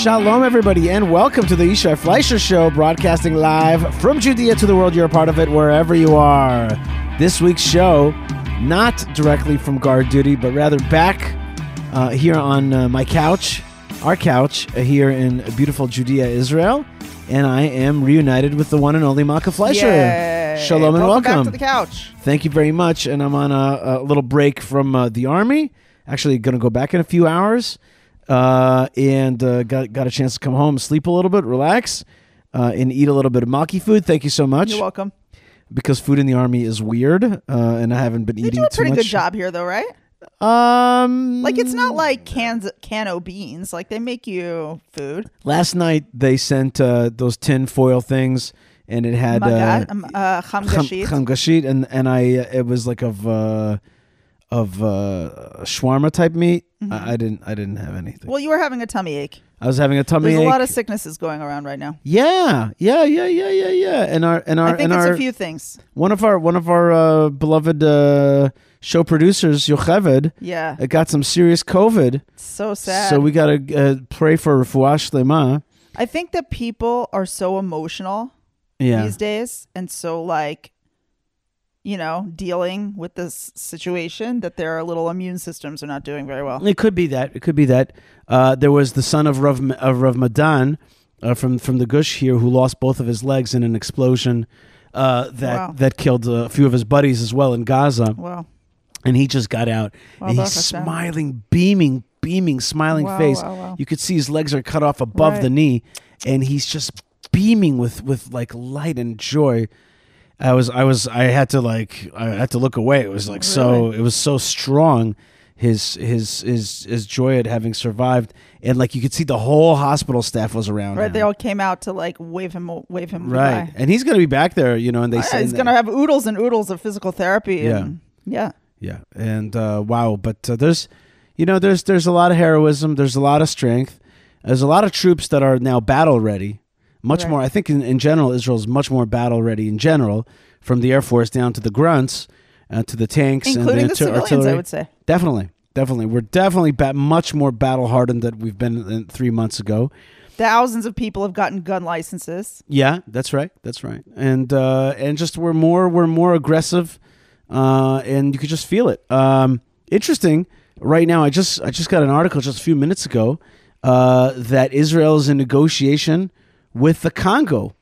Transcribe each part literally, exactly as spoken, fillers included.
Shalom, everybody, and welcome to the Yishai Fleisher Show, broadcasting live from Judea to the world. You're a part of it wherever you are. This week's show, not directly from guard duty, but rather back uh, here on uh, my couch, our couch, uh, here in beautiful Judea, Israel. And I am reunited with the one and only Malkah Fleisher. Yay. Shalom and welcome. Welcome back to the couch. Thank you very much. And I'm on a, a little break from uh, the army. Actually, going to go back in a few hours. Uh, and uh, got got a chance to come home, sleep a little bit, relax, uh, and eat a little bit of maki food. Thank you so much. You're welcome. Because food in the army is weird, uh, and I haven't been they eating too much. They do a pretty good job here, though, right? Um, like it's not like cans cano beans. Like they make you food. Last night they sent uh, those tin foil things, and it had uh, uh, chamgashit, chamgashit, and and I it was like of. Uh, Of uh, shawarma type meat, mm-hmm. I, I didn't. I didn't have anything. Well, you were having a tummy ache. I was having a tummy There's ache. There's a lot of sicknesses going around right now. Yeah, yeah, yeah, yeah, yeah, yeah. And our and our I think and it's our, a few things. One of our one of our uh, beloved uh, show producers, Yocheved, yeah, uh, got some serious COVID. It's so sad. So we gotta uh, pray for refuah shlema. I think that people are so emotional yeah. these days, and so like. you know, dealing with this situation that their little immune systems are not doing very well. It could be that. It could be that. Uh, there was the son of Rav, of Rav Madan uh, from, from the Gush here who lost both of his legs in an explosion uh, that wow. that killed a few of his buddies as well in Gaza. Wow. And he just got out. Wow, and he's smiling, down. beaming, beaming, smiling wow, face. Wow, wow. You could see his legs are cut off above right. the knee. And he's just beaming with, with like light and joy. I was, I was, I had to like, I had to look away. It was like really? so, it was so strong. His, his, his, his joy at having survived, and like you could see the whole hospital staff was around. Right, him. They all came out to like wave him, wave him. Right, goodbye. And he's gonna be back there, you know. And they yeah, said he's gonna have oodles and oodles of physical therapy. Yeah, and, yeah, yeah. And uh, wow, but uh, there's, you know, there's, there's a lot of heroism. There's a lot of strength. There's a lot of troops that are now battle ready. Much right. more, I think in, in general, Israel is much more battle ready in general, from the Air Force down to the grunts, uh, to the tanks. Including and the, the civilians, artillery. I would say. Definitely, definitely. We're definitely bat- much more battle hardened than we've been in three months ago. Thousands of people have gotten gun licenses. Yeah, that's right, that's right. And uh, and just we're more, we're more aggressive, uh, and you could just feel it. Um, interesting, right now, I just, I just got an article just a few minutes ago uh, that Israel is in negotiation with the Congo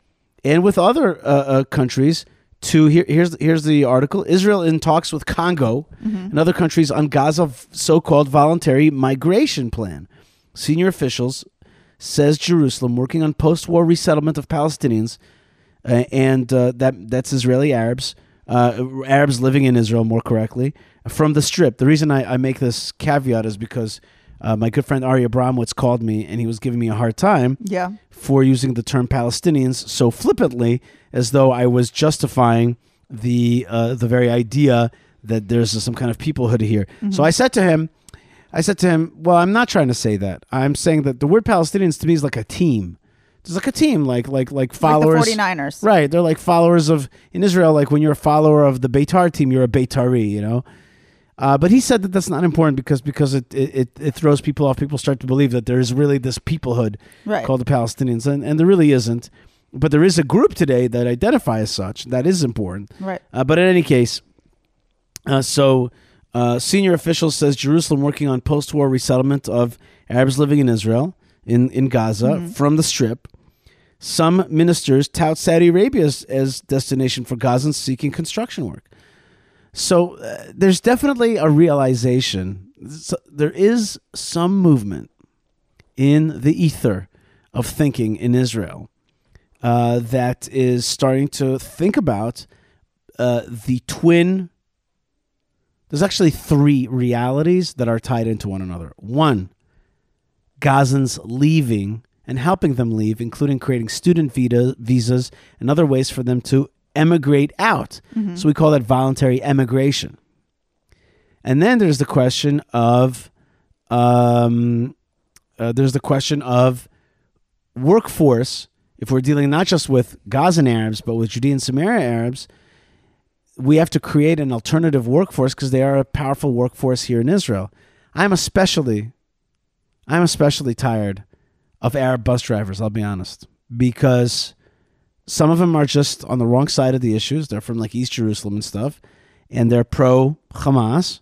and with other uh, uh, countries to here, here's here's the article. Israel in talks with Congo mm-hmm. and other countries on Gaza's so-called voluntary migration plan. Senior officials says Jerusalem working on post-war resettlement of Palestinians uh, and uh, that that's Israeli Arabs, uh, Arabs living in Israel more correctly from the Strip. The reason I, I make this caveat is because Uh, my good friend Ari Abramowitz called me, and he was giving me a hard time yeah. for using the term Palestinians so flippantly, as though I was justifying the uh, the very idea that there's some kind of peoplehood here. Mm-hmm. So I said to him, I said to him, well, I'm not trying to say that. I'm saying that the word Palestinians to me is like a team. It's like a team, like like like followers. Like the forty-niners. Right. They're like followers of, in Israel, like when you're a follower of the Beitar team, you're a Beitari, you know? Uh, but he said that that's not important because because it, it, it throws people off. People start to believe that there is really this peoplehood right. called the Palestinians, and, and there really isn't. But there is a group today that identify as such. That is important. Right. Uh, but in any case, uh, so uh, senior officials says Jerusalem working on post-war resettlement of Arabs living in Israel, in, in Gaza, mm-hmm. from the Strip. Some ministers tout Saudi Arabia as, as destination for Gazans seeking construction work. So uh, there's definitely a realization. So there is some movement in the ether of thinking in Israel uh, that is starting to think about uh, the twin. There's actually three realities that are tied into one another. One, Gazans leaving and helping them leave, including creating student vita, visas and other ways for them to emigrate out. Mm-hmm. So we call that voluntary emigration. And then there's the question of um, uh, there's the question of workforce. If we're dealing not just with Gazan Arabs, but with Judean Samaria Arabs, we have to create an alternative workforce because they are a powerful workforce here in Israel. I'm especially, I'm especially tired of Arab bus drivers, I'll be honest, because some of them are just on the wrong side of the issues. They're from like East Jerusalem and stuff, and they're pro-Hamas,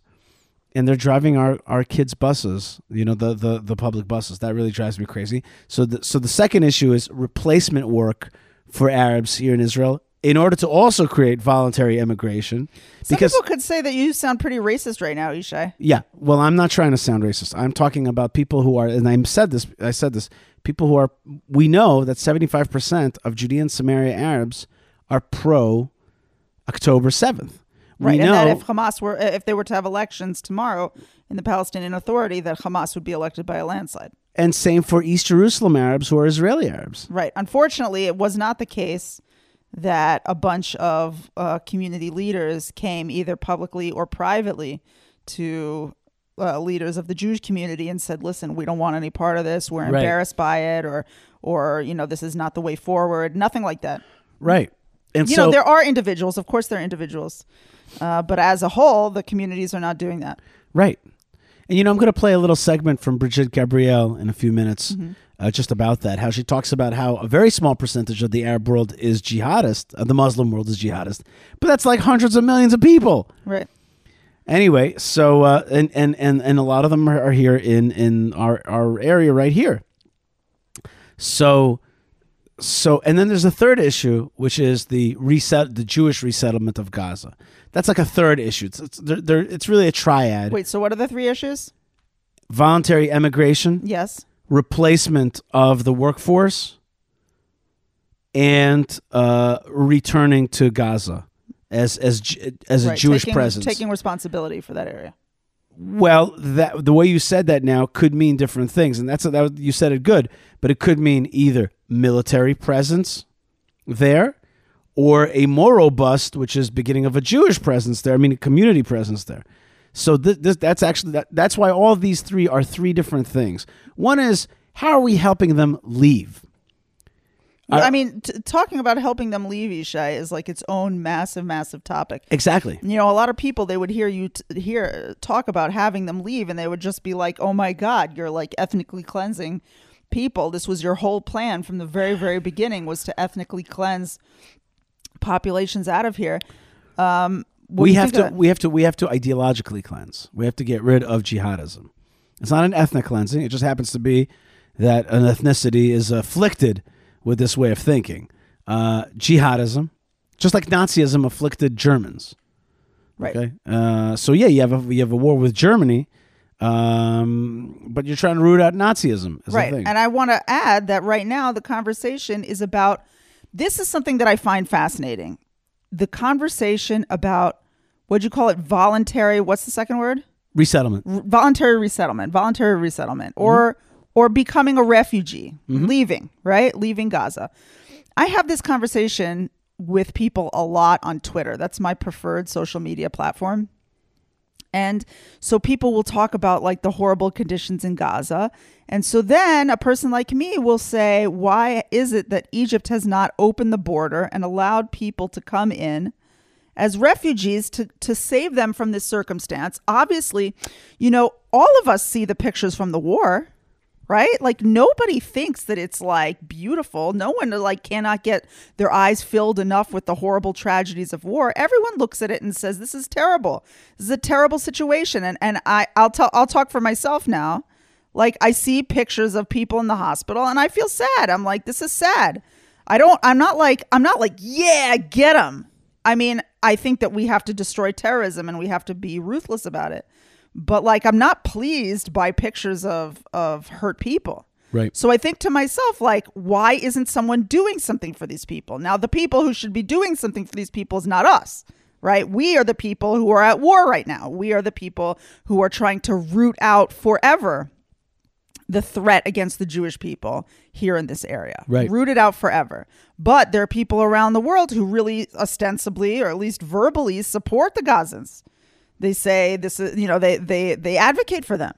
and they're driving our, our kids' buses, you know, the, the, the public buses. That really drives me crazy. So the, so the second issue is replacement work for Arabs here in Israel in order to also create voluntary immigration. Some because, people could say that you sound pretty racist right now, Yishai. Yeah. Well, I'm not trying to sound racist. I'm talking about people who are, and I said this, I said this, people who are, we know that seventy-five percent of Judea and Samaria Arabs are pro October seventh. We right, know, and that if Hamas were, if they were to have elections tomorrow in the Palestinian Authority, that Hamas would be elected by a landslide. And same for East Jerusalem Arabs who are Israeli Arabs. Right. Unfortunately, it was not the case that a bunch of uh, community leaders came either publicly or privately to uh, leaders of the Jewish community and said, listen, we don't want any part of this. We're right. embarrassed by it, or, or, you know, this is not the way forward. Nothing like that. Right. And you so, know, there are individuals. Of course, there are individuals. Uh, but as a whole, the communities are not doing that. Right. And, you know, I'm going to play a little segment from Brigitte Gabriel in a few minutes mm-hmm. uh, just about that, how she talks about how a very small percentage of the Arab world is jihadist, uh, the Muslim world is jihadist, but that's like hundreds of millions of people. Right. Anyway, so uh, and, and, and, and a lot of them are here in, in our, our area right here. So... So, and then there's a third issue, which is the reset, the Jewish resettlement of Gaza. That's like a third issue. It's, it's, they're, they're, it's really a triad. Wait, so what are the three issues? Voluntary emigration. Yes. Replacement of the workforce. And uh, returning to Gaza as as as a right, Jewish taking, presence. Taking responsibility for that area. Well, that the way you said that now could mean different things, and that's that you said it good, but it could mean either military presence there or a more bust, which is beginning of a Jewish presence there. I mean, a community presence there. So th- this, that's actually that, that's why all these three are three different things. One is, how are we helping them leave? Well, I mean, t- talking about helping them leave, Yishai, is like its own massive, massive topic. Exactly. You know, a lot of people, they would hear you t- hear talk about having them leave, and they would just be like, oh, my God, you're like ethnically cleansing people. This was your whole plan from the very, very beginning, was to ethnically cleanse populations out of here. Um, we have to we have to we have to ideologically cleanse. We have to get rid of jihadism. It's not an ethnic cleansing. It just happens to be that an ethnicity is afflicted with this way of thinking. Uh, jihadism, just like Nazism afflicted Germans. Right. Okay? Uh, so yeah, you have a, you have a war with Germany, um, but you're trying to root out Nazism. As right. a thing. And I want to add that right now the conversation is about, this is something that I find fascinating. The conversation about, what'd you call it? Voluntary, what's the second word? Resettlement. R- voluntary resettlement, voluntary resettlement. Mm-hmm. Or... Or becoming a refugee, mm-hmm. leaving, right? Leaving Gaza. I have this conversation with people a lot on Twitter. That's my preferred social media platform. And so people will talk about like the horrible conditions in Gaza. And so then a person like me will say, why is it that Egypt has not opened the border and allowed people to come in as refugees to, to save them from this circumstance? Obviously, you know, all of us see the pictures from the war, right? Like nobody thinks that it's like beautiful. No one like cannot get their eyes filled enough with the horrible tragedies of war. Everyone looks at it and says, this is terrible. This is a terrible situation. And and I, I'll tell I'll talk for myself now. Like I see pictures of people in the hospital and I feel sad. I'm like, this is sad. I don't I'm not like I'm not like, yeah, get them. I mean, I think that we have to destroy terrorism and we have to be ruthless about it. But like, I'm not pleased by pictures of, of hurt people. Right. So I think to myself, like, why isn't someone doing something for these people? Now, the people who should be doing something for these people is not us, right? We are the people who are at war right now. We are the people who are trying to root out forever the threat against the Jewish people here in this area. Right. Root it out forever. But there are people around the world who really ostensibly, or at least verbally, support the Gazans. They say this is, you know, they, they, they advocate for them.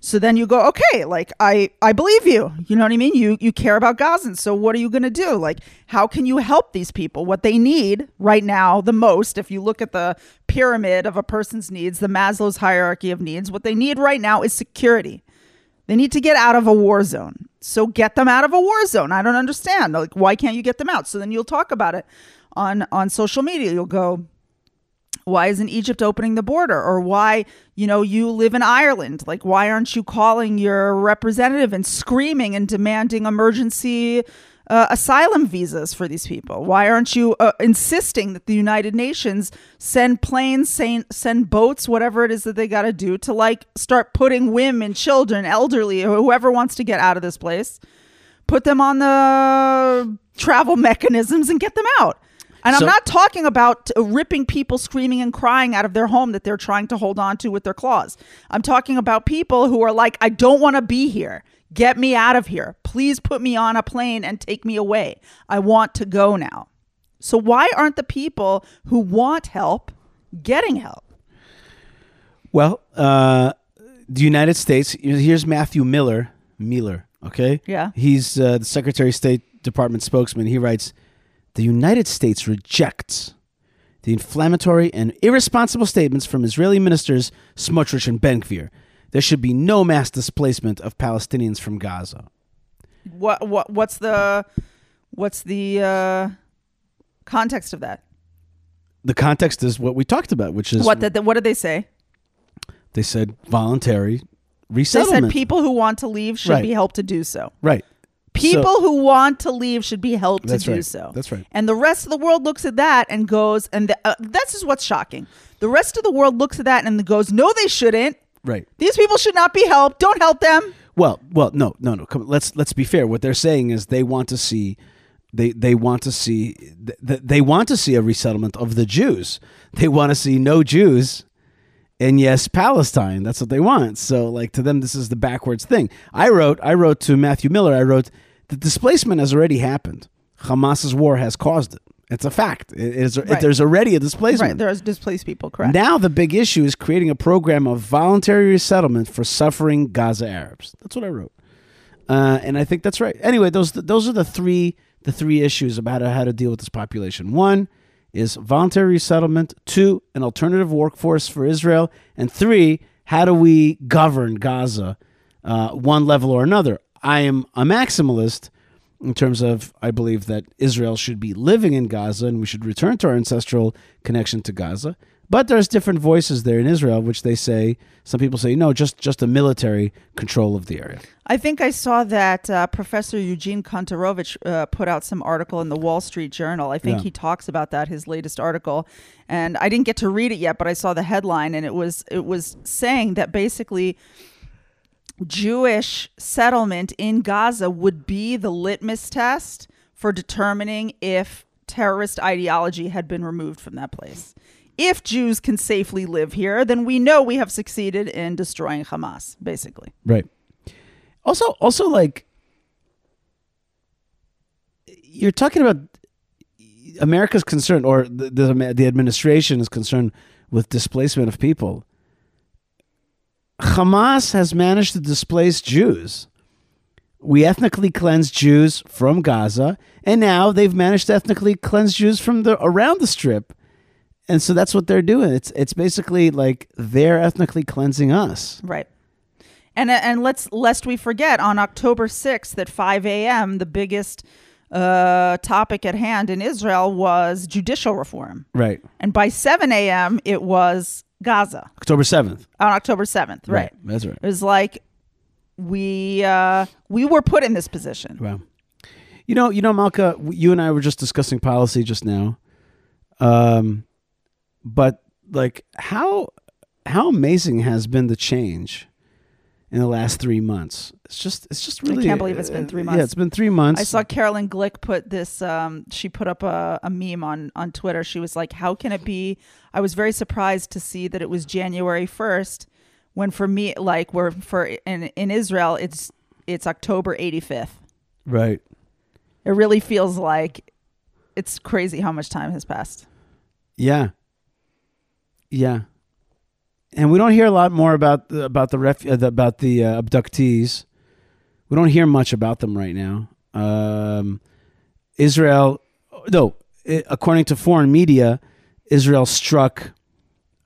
So then you go, okay, like I, I believe you, you know what I mean? You, you care about Gazans. So what are you going to do? Like, how can you help these people? What they need right now the most, if you look at the pyramid of a person's needs, the Maslow's hierarchy of needs, what they need right now is security. They need to get out of a war zone. So get them out of a war zone. I don't understand. Like, why can't you get them out? So then you'll talk about it on, on social media. You'll go, why isn't Egypt opening the border? Or why, you know, you live in Ireland. Like, why aren't you calling your representative and screaming and demanding emergency uh, asylum visas for these people? Why aren't you uh, insisting that the United Nations send planes, send, send boats, whatever it is that they got to do to, like, start putting women, children, elderly, whoever wants to get out of this place, put them on the travel mechanisms and get them out? And so, I'm not talking about ripping people screaming and crying out of their home that they're trying to hold on to with their claws. I'm talking about people who are like, I don't want to be here. Get me out of here. Please put me on a plane and take me away. I want to go now. So why aren't the people who want help getting help? Well, uh, the United States, here's Matthew Miller, Miller, okay? Yeah. He's uh, the Secretary of State Department spokesman. He writes, the United States rejects the inflammatory and irresponsible statements from Israeli ministers Smotrich and Ben-Gvir. There should be no mass displacement of Palestinians from Gaza. What what what's the what's the uh, context of that? The context is what we talked about, which is what. The, the, what did they say? They said voluntary resettlement. They said people who want to leave should right. be helped to do so. Right. People so, who want to leave should be helped to do right. so. That's right. And the rest of the world looks at that and goes, and the, uh, this is what's shocking. The rest of the world looks at that and goes, no, they shouldn't. Right. These people should not be helped. Don't help them. Well, well, no, no, no. Come on, let's let's be fair. What they're saying is they want to see, they they want to see, they, they want to see a resettlement of the Jews. They want to see no Jews. And yes, Palestine, that's what they want. So like to them, this is the backwards thing. I wrote, I wrote to Matthew Miller, I wrote, the displacement has already happened. Hamas's war has caused it. It's a fact. It is, right. it, there's already a displacement. Right, there's displaced people, correct. Now the big issue is creating a program of voluntary resettlement for suffering Gaza Arabs. That's what I wrote. Uh, and I think that's right. Anyway, those those are the three the three issues about how to deal with this population. One is voluntary resettlement, two, an alternative workforce for Israel, and three, how do we govern Gaza, uh, one level or another? I am a maximalist in terms of I believe that Israel should be living in Gaza and we should return to our ancestral connection to Gaza. But there's different voices there in Israel, which they say, some people say, no, just just a military control of the area. I think I saw that uh, Professor Eugene Kontorovich uh, put out some article in the Wall Street Journal. I think yeah. he talks about that, his latest article. And I didn't get to read it yet, but I saw the headline, and it was it was saying that basically Jewish settlement in Gaza would be the litmus test for determining if terrorist ideology had been removed from that place. If Jews can safely live here, then we know we have succeeded in destroying Hamas, basically. Right. Also, also, like, you're talking about America's concern, or the, the, the administration is concerned with displacement of people. Hamas has managed to displace Jews. We ethnically cleansed Jews from Gaza, and now they've managed to ethnically cleanse Jews from the around the Strip. And so that's what they're doing. It's it's basically like they're ethnically cleansing us. Right. And and let's lest we forget, on October sixth at five a.m., the biggest uh, topic at hand in Israel was judicial reform. Right. And by seven a.m., it was Gaza. October seventh. On October seventh, right. right. That's right. It was like we uh, we were put in this position. Wow. You know, you know, Malkah, you and I were just discussing policy just now. Um. But like how how amazing has been the change in the last three months? It's just it's just really I can't believe it's been three months. Yeah, it's been three months. I saw Carolyn Glick put this. Um, she put up a, a meme on on Twitter. She was like, "How can it be?" I was very surprised to see that it was January first when for me, like, we're for in in Israel, it's it's October eighty-fifth. Right. It really feels like it's crazy how much time has passed. Yeah. Yeah, and we don't hear a lot more about the, about the ref, about the uh, abductees. We don't hear much about them right now. Um, Israel, no, it, according to foreign media, Israel struck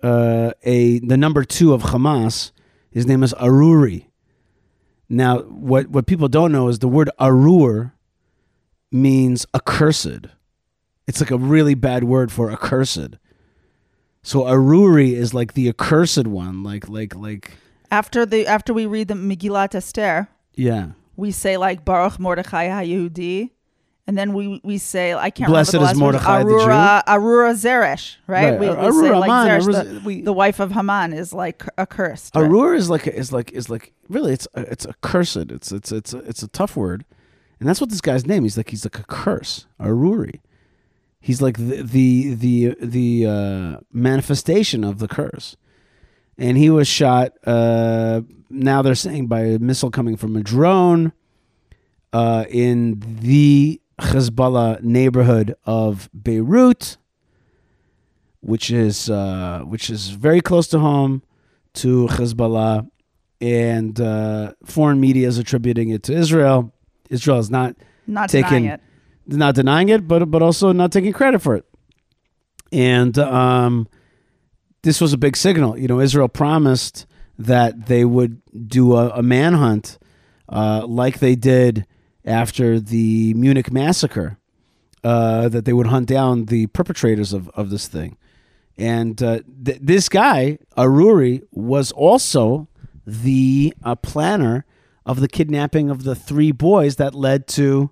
uh, a the number two of Hamas. His name is Arouri. Now, what, what people don't know is the word arur means accursed. It's like a really bad word for accursed. So Aruri is like the accursed one, like like like. After the after we read the Megillat Esther, yeah, we say like Baruch Mordechai HaYehudi, and then we, we say I can't blessed remember the last is Mordechai word, Arura, the Jew. Arura Zeresh, right? right. We, we Arura, say like Aman, Zeresh, Arura, the, we, the wife of Haman is like accursed. Arura right? is like a, is like is like really it's a, it's accursed. It's it's it's a, it's a tough word, and that's what this guy's name. He's like he's like a curse, Aruri. He's like the the the, the uh, manifestation of the curse, and he was shot. Uh, now they're saying by a missile coming from a drone uh, in the Hezbollah neighborhood of Beirut, which is uh, which is very close to home to Hezbollah, and uh, foreign media is attributing it to Israel. Israel is not not denying it. Not denying it, but but also not taking credit for it. And um, this was a big signal. You know, Israel promised that they would do a, a manhunt uh, like they did after the Munich massacre, uh, that they would hunt down the perpetrators of, of this thing. And uh, th- this guy, Aruri, was also the uh, planner of the kidnapping of the three boys that led to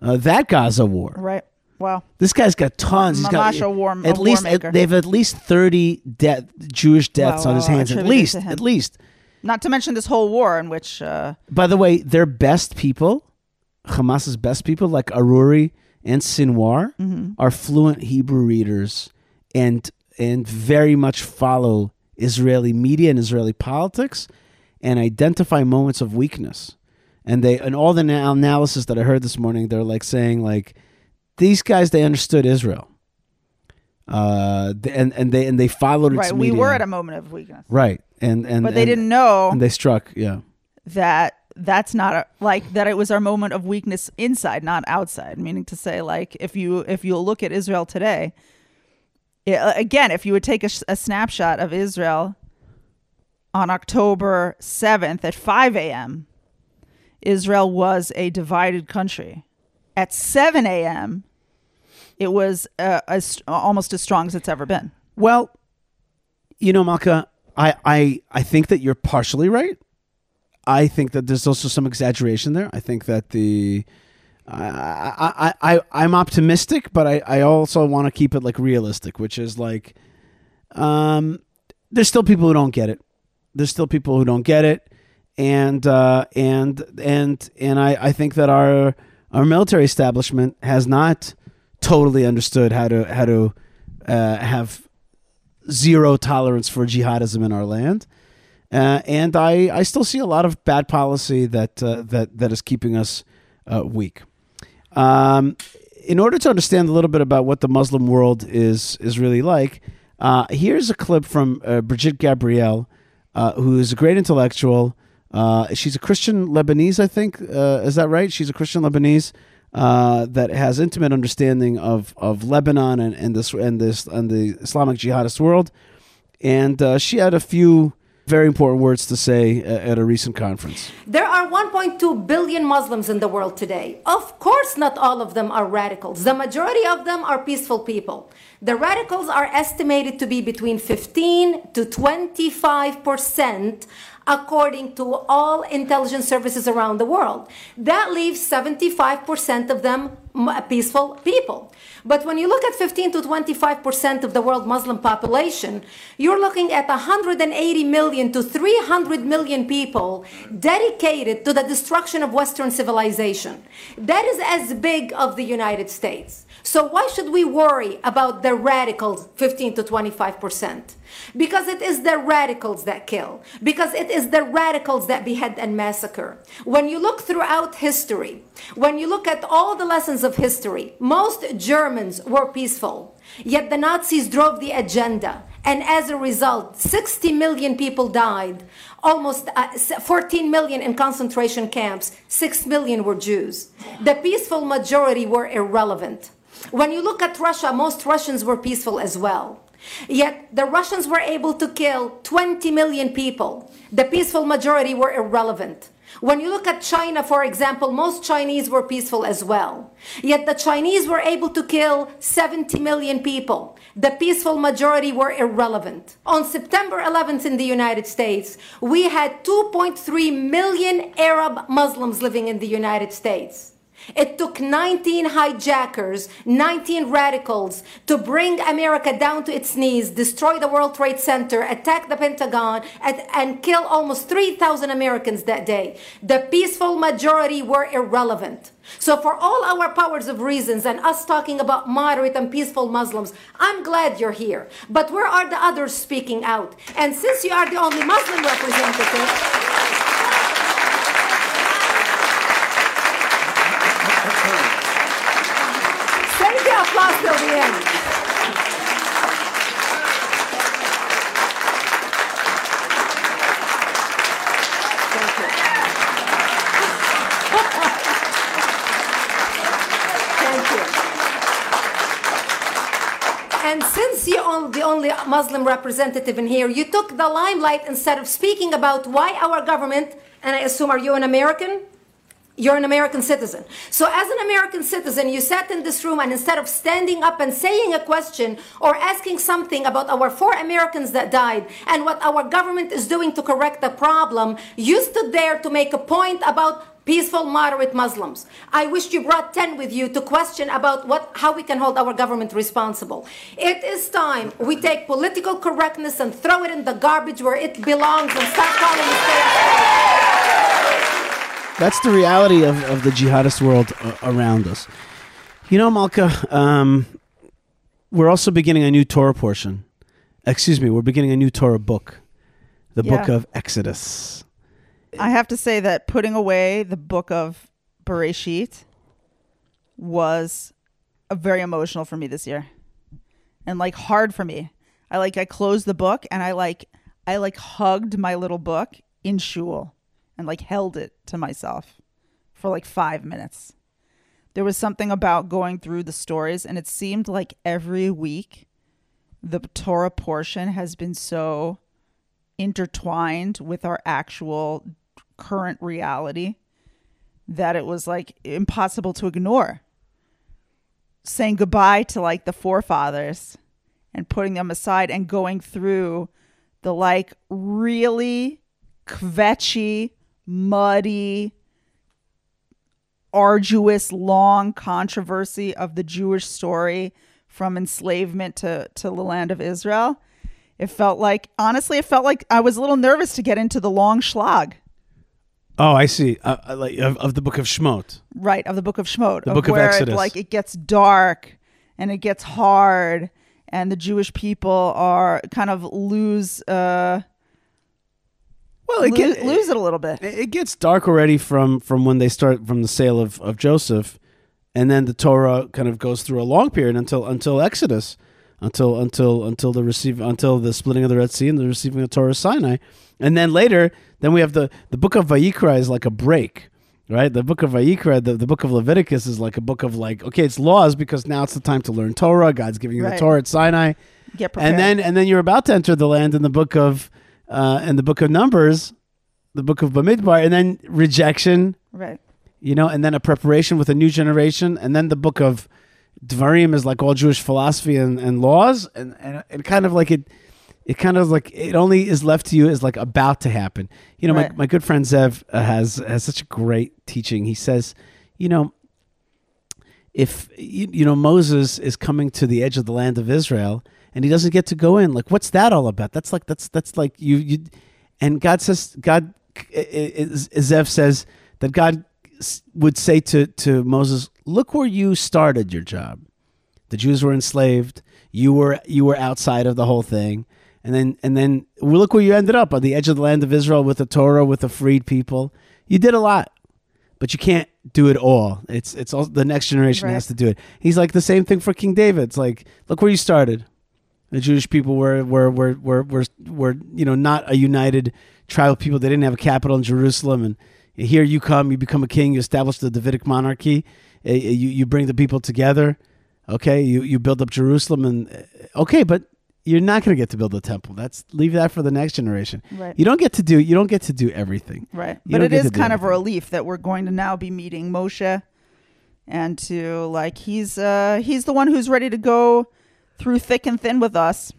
Uh, that Gaza war. Right. Wow. This guy's got tons. He's got a war, at a least war at, they've at least thirty death, Jewish deaths wow, on wow, his hands. At least, at least. Not to mention this whole war in which. Uh, By the way, their best people, Hamas's best people, like Aruri and Sinwar, mm-hmm. are fluent Hebrew readers and and very much follow Israeli media and Israeli politics, and identify moments of weakness. And they and all the na- analysis that I heard this morning, they're like saying like these guys, they understood Israel, uh, and and they and they followed its right. Media. We were at a moment of weakness, right? And and but they and, didn't know, and they struck, yeah. That that's not a, like that. It was our moment of weakness inside, not outside. Meaning to say, like if you if you look at Israel today, it, again, if you would take a, a snapshot of Israel on October seventh at five a.m. Israel was a divided country. At seven a.m., it was uh, as, almost as strong as it's ever been. Well, you know, Malkah, I, I, I think that you're partially right. I think that there's also some exaggeration there. I think that the... Uh, I, I, I, I'm optimistic, but I, I also want to keep it, like, realistic, which is, like... Um, there's still people who don't get it. There's still people who don't get it. And uh, and and and I, I think that our our military establishment has not totally understood how to how to uh, have zero tolerance for jihadism in our land, uh, and I, I still see a lot of bad policy that uh, that that is keeping us uh, weak. Um, in order to understand a little bit about what the Muslim world is is really like, uh, here's a clip from uh, Brigitte Gabriel, uh, who is a great intellectual. Uh, she's a Christian Lebanese, I think. Uh, is that right? She's a Christian Lebanese uh, that has intimate understanding of, of Lebanon and, and this and this and the Islamic jihadist world. And uh, she had a few very important words to say at a recent conference. There are one point two billion Muslims in the world today. Of course, not all of them are radicals. The majority of them are peaceful people. The radicals are estimated to be between fifteen to twenty-five percent according to all intelligence services around the world. That leaves seventy-five percent of them peaceful people. But when you look at fifteen to twenty-five percent of the world Muslim population, you're looking at one hundred eighty million to three hundred million people dedicated to the destruction of Western civilization. That is as big of the United States. So why should we worry about the radicals, fifteen to twenty-five percent? Because it is the radicals that kill. Because it is the radicals that behead and massacre. When you look throughout history, when you look at all the lessons of history, most Germans were peaceful. Yet the Nazis drove the agenda. And as a result, sixty million people died. Almost fourteen million in concentration camps. six million were Jews. The peaceful majority were irrelevant. When you look at Russia, most Russians were peaceful as well. Yet the Russians were able to kill twenty million people. The peaceful majority were irrelevant. When you look at China, for example, most Chinese were peaceful as well. Yet the Chinese were able to kill seventy million people. The peaceful majority were irrelevant. On September eleventh in the United States, we had two point three million Arab Muslims living in the United States. It took nineteen hijackers, nineteen radicals to bring America down to its knees, destroy the World Trade Center, attack the Pentagon, and, and kill almost three thousand Americans that day. The peaceful majority were irrelevant. So for all our powers of reasons and us talking about moderate and peaceful Muslims, I'm glad you're here. But where are the others speaking out? And since you are the only Muslim representative... Applause till the end. Thank you. Thank you. And since you're the only Muslim representative in here, you took the limelight instead of speaking about why our government, and I assume, are you an American? You're an American citizen. So as an American citizen, you sat in this room and instead of standing up and saying a question or asking something about our four Americans that died and what our government is doing to correct the problem, you stood there to make a point about peaceful, moderate Muslims. I wish you brought ten with you to question about what, how we can hold our government responsible. It is time we take political correctness and throw it in the garbage where it belongs and start calling it. That's the reality of, of the jihadist world uh, around us. You know, Malkah, um, we're also beginning a new Torah portion. Excuse me, we're beginning a new Torah book, the yeah. book of Exodus. I have to say that putting away the book of Bereshit was uh, very emotional for me this year, and like hard for me. I like I closed the book and I like I like hugged my little book in shul. And like held it to myself for like five minutes. There was something about going through the stories, and it seemed like every week the Torah portion has been so intertwined with our actual current reality that it was like impossible to ignore. Saying goodbye to like the forefathers and putting them aside and going through the like really kvetchy, muddy, arduous, long controversy of the Jewish story from enslavement to, to the land of Israel. It felt like, honestly, it felt like I was a little nervous to get into the long schlag. Oh, I see. Uh, like of, of the book of Shemot. Right, of the book of Shemot. The of book of Exodus. It, like it gets dark and it gets hard and the Jewish people are kind of lose... Uh, Well, it lose, get, lose it a little bit. It gets dark already from, from when they start from the sale of, of Joseph, and then the Torah kind of goes through a long period until until Exodus, until until until the receive until the splitting of the Red Sea and the receiving of Torah Sinai, and then later, then we have the, the book of Vayikra is like a break, right? The book of Vayikra, the, the book of Leviticus is like a book of like okay, it's laws because now it's the time to learn Torah. God's giving you right. the Torah at Sinai, Get prepared. and then and then you're about to enter the land in the book of. Uh, and the book of Numbers, the book of Bamidbar, and then rejection, right? You know, and then a preparation with a new generation, and then the book of Dvarim is like all Jewish philosophy and, and laws, and, and and kind of like it, it kind of like it only is left to you is like about to happen. You know, right. my my good friend Zev uh, has has such a great teaching. He says, you know, if you, you know Moses is coming to the edge of the land of Israel. And he doesn't get to go in. Like, what's that all about? That's like that's that's like you. you and God says, God, Zev says that God would say to to Moses, "Look where you started your job. The Jews were enslaved. You were you were outside of the whole thing, and then and then well, look where you ended up on the edge of the land of Israel with the Torah, with the freed people. You did a lot, but you can't do it all. It's it's all the next generation right. has to do it." He's like the same thing for King David. It's like, look where you started. The Jewish people were were, were were were were you know not a united tribal people. They didn't have a capital in Jerusalem, and here you come, you become a king, you establish the Davidic monarchy, you you bring the people together, okay? You you build up Jerusalem, and okay, but you're not going to get to build a temple. That's leave that for the next generation. Right. You don't get to do you don't get to do everything. Right. But it is kind of a relief that we're going to now be meeting Moshe, and to like he's uh, he's the one who's ready to go through thick and thin with us,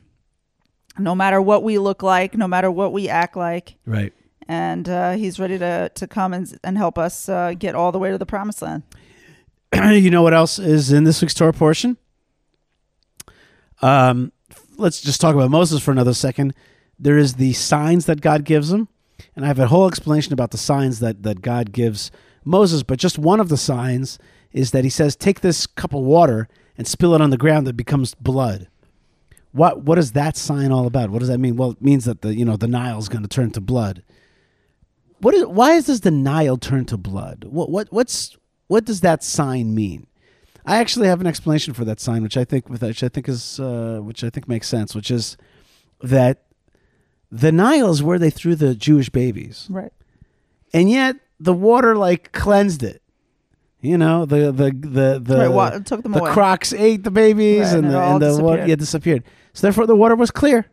no matter what we look like, no matter what we act like. Right. And uh, he's ready to to come and and help us uh, get all the way to the promised land. You know what else is in this week's Torah portion? Um, let's just talk about Moses for another second. There is the signs that God gives him, and I have a whole explanation about the signs that, that God gives Moses, but just one of the signs is that he says, take this cup of water and spill it on the ground, that becomes blood. What what is that sign all about? What does that mean? Well, it means that the you know the Nile is going to turn to blood. What is why is does the Nile turn to blood? What what what's what does that sign mean? I actually have an explanation for that sign, which I think, which I think is, uh, which I think makes sense, which is that the Nile is where they threw the Jewish babies, right? And yet the water like cleansed it. You know, the the the the, right, wa- it took them the away. Crocs ate the babies, right, and, and the, and the water yeah, disappeared. So therefore, the water was clear,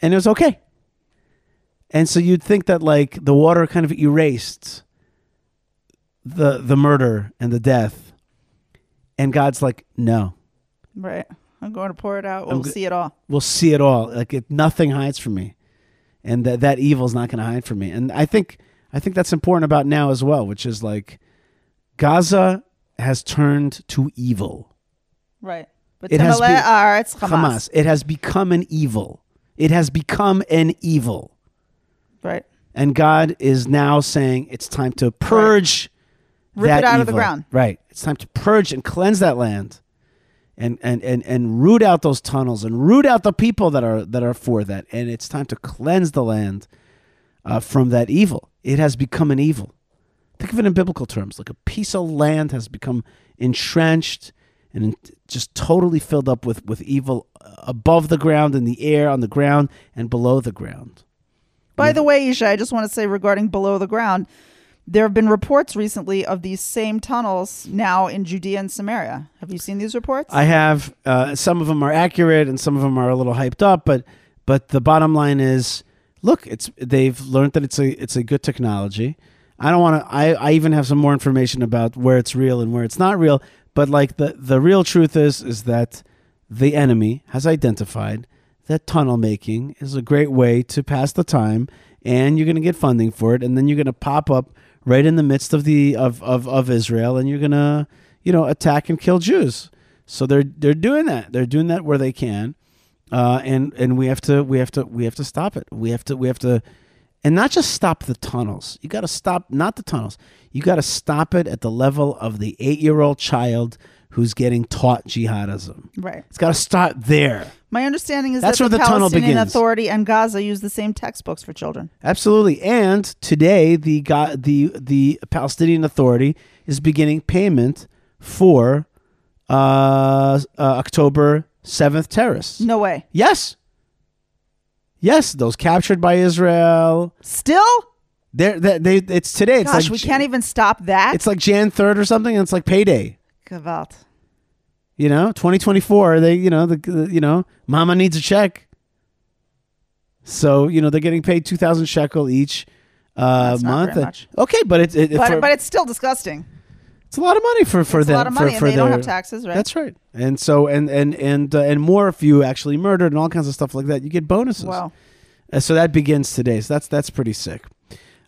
and it was okay. And so you'd think that like the water kind of erased the the murder and the death. And God's like, no. Right. I'm going to pour it out. We'll go- see it all. We'll see it all. Like it, nothing hides from me. And that that evil is not going to hide from me. And I think I think that's important about now as well, which is like Gaza has turned to evil. Right. But it has be- are, it's Hamas. Hamas. It has become an evil. It has become an evil. Right. And God is now saying it's time to purge. Right. Rip it out evil. Of the ground. Right. It's time to purge and cleanse that land and, and, and, and root out those tunnels and root out the people that are that are for that. And it's time to cleanse the land uh, from that evil. It has become an evil. Think of it in biblical terms. Like a piece of land has become entrenched and just totally filled up with, with evil above the ground, in the air, on the ground, and below the ground. By yeah. the way, Isha, I just want to say regarding below the ground, there have been reports recently of these same tunnels now in Judea and Samaria. Have you seen these reports? I have. Uh, some of them are accurate, and some of them are a little hyped up. But, but the bottom line is, look, it's they've learned that it's a it's a good technology. I don't want to. I, I even have some more information about where it's real and where it's not real. But like the the real truth is is that the enemy has identified that tunnel making is a great way to pass the time, and you're going to get funding for it, and then you're going to pop up right in the midst of the of, of, of Israel, and you're gonna, you know, attack and kill Jews. So they're they're doing that. They're doing that where they can, uh, and and we have to we have to we have to stop it. We have to we have to, and not just stop the tunnels. You got to stop not the tunnels. You got to stop it at the level of the eight-year-old child who's getting taught jihadism. Right. It's got to start there. My understanding is That's that the, the Palestinian Authority and Gaza use the same textbooks for children. Absolutely. And today, the the the Palestinian Authority is beginning payment for uh, uh, October seventh terrorists. No way. Yes. Yes, those captured by Israel. Still? They're, they're, they It's today. It's Gosh, like, we can't even stop that? It's like January third or something, and it's like payday. Gewalt. You know, twenty twenty-four, they, you know, the, the, you know, mama needs a check. So, you know, they're getting paid two thousand shekel each uh, That's month. Not very much. Okay, but it's it, but, but it's still disgusting. It's a lot of money for for it's them. A lot of money, for, and for they their, don't have taxes, right? That's right. And so and and and uh, and more if you actually murdered and all kinds of stuff like that, you get bonuses. Wow. Uh, so that begins today. So that's that's pretty sick.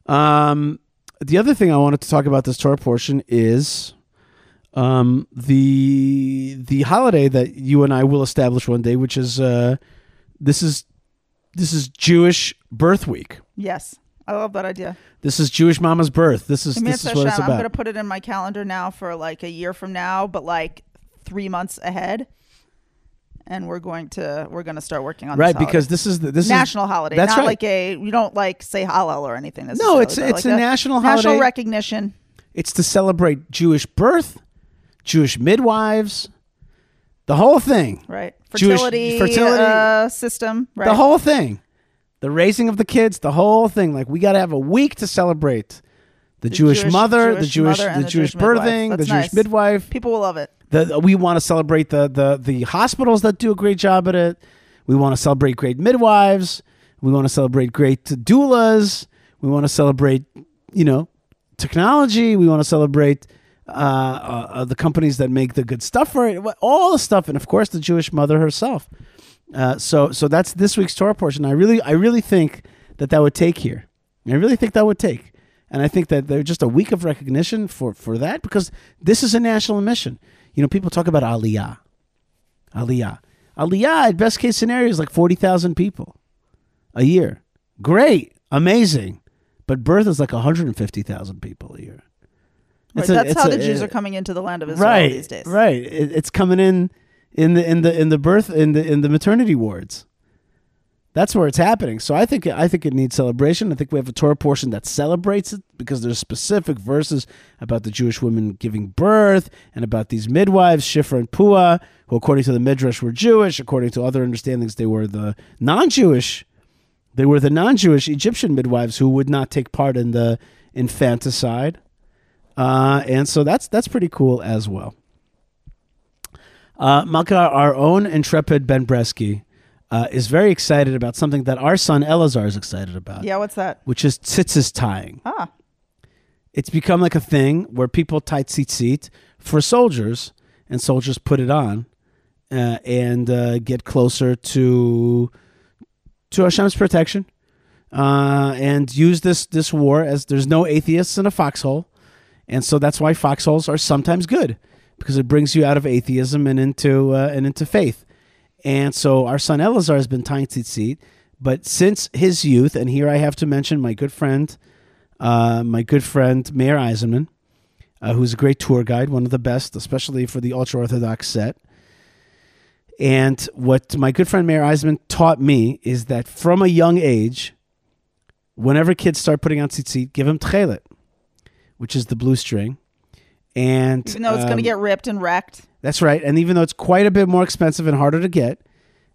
Um, the other thing I wanted to talk about this Torah portion is Um, the the holiday that you and I will establish one day, which is uh, this is this is Jewish Birth Week. Yes, I love that idea. This is Jewish Mama's birth. This is this is what it's about. I'm gonna put it in my calendar now for like a year from now, but like three months ahead, and we're going to we're gonna start working on right this because this is the, this national is, holiday. That's not right. Like a we don't like say halal or anything. No, it's it's like a, a national holiday. National recognition. It's to celebrate Jewish birth. Jewish midwives, the whole thing. Right. Fertility, Jewish fertility uh, system. Right. The whole thing. The raising of the kids, the whole thing. Like, we got to have a week to celebrate the, the Jewish, Jewish mother, Jewish the Jewish mother the, the Jewish, Jewish birthing, the Jewish nice. midwife. People will love it. The, we want to celebrate the, the, the hospitals that do a great job at it. We want to celebrate great midwives. We want to celebrate great doulas. We want to celebrate, you know, technology. We want to celebrate uh, uh, the companies that make the good stuff for it, all the stuff, and of course the Jewish mother herself. Uh, so, so that's this week's Torah portion. I really, I really think that that would take here. I really think that would take, and I think that they're just a week of recognition for for that, because this is a national mission. You know, people talk about Aliyah, Aliyah, Aliyah. At best case scenario is like forty thousand people a year. Great, amazing. But birth is like one hundred fifty thousand people a year. Right, a, that's how a, the Jews it, are coming into the land of Israel right, these days. Right, it, it's coming in in the in the in the birth in the in the maternity wards. That's where it's happening. So I think I think it needs celebration. I think we have a Torah portion that celebrates it, because there's specific verses about the Jewish women giving birth and about these midwives, Shifra and Puah, who according to the Midrash were Jewish. According to other understandings, they were the non-Jewish. They were the non-Jewish Egyptian midwives who would not take part in the infanticide, uh, and so that's that's pretty cool as well. Uh, Malkah, our own intrepid Ben Bresky, uh, is very excited about something that our son Elazar is excited about. Yeah, what's that? Which is tzitzit tying. Ah, it's become like a thing where people tie tzitzit for soldiers, and soldiers put it on uh, and uh, get closer to. to Hashem's protection, uh, and use this this war as there's no atheists in a foxhole. And so that's why foxholes are sometimes good, because it brings you out of atheism and into uh, and into faith. And so our son Elazar has been tying tzitzit, but since his youth, and here I have to mention my good friend, uh, my good friend Mayor Eisenman, uh, who's a great tour guide, one of the best, especially for the ultra-Orthodox set. And what my good friend Mayor Eisenman taught me is that from a young age, whenever kids start putting on tzitzit, give them tchelet, which is the blue string. And even though it's um, going to get ripped and wrecked. That's right. And even though it's quite a bit more expensive and harder to get,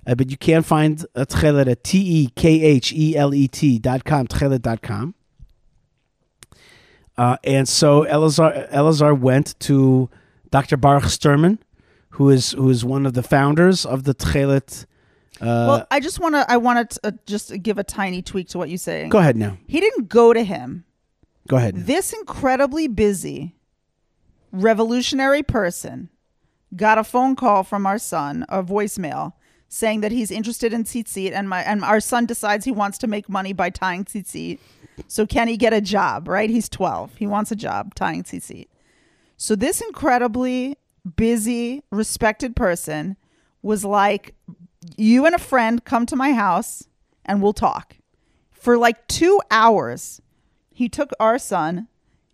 uh, but you can find a tchelet at T E K H E L E T dot com, tchelet dot com. Uh, and so Elazar, Elazar went to Doctor Baruch Sterman, who is who is one of the founders of the Tchelet. Uh, well, I just want to I want to uh, just give a tiny tweak to what you say. Go ahead now. He didn't go to him. Go ahead now. This incredibly busy, revolutionary person got a phone call from our son, a voicemail, saying that he's interested in tzitzit, and my and our son decides he wants to make money by tying tzitzit. So can he get a job, right? He's twelve. He wants a job tying tzitzit. So this incredibly busy, respected person was like, you and a friend come to my house and we'll talk. For like two hours, he took our son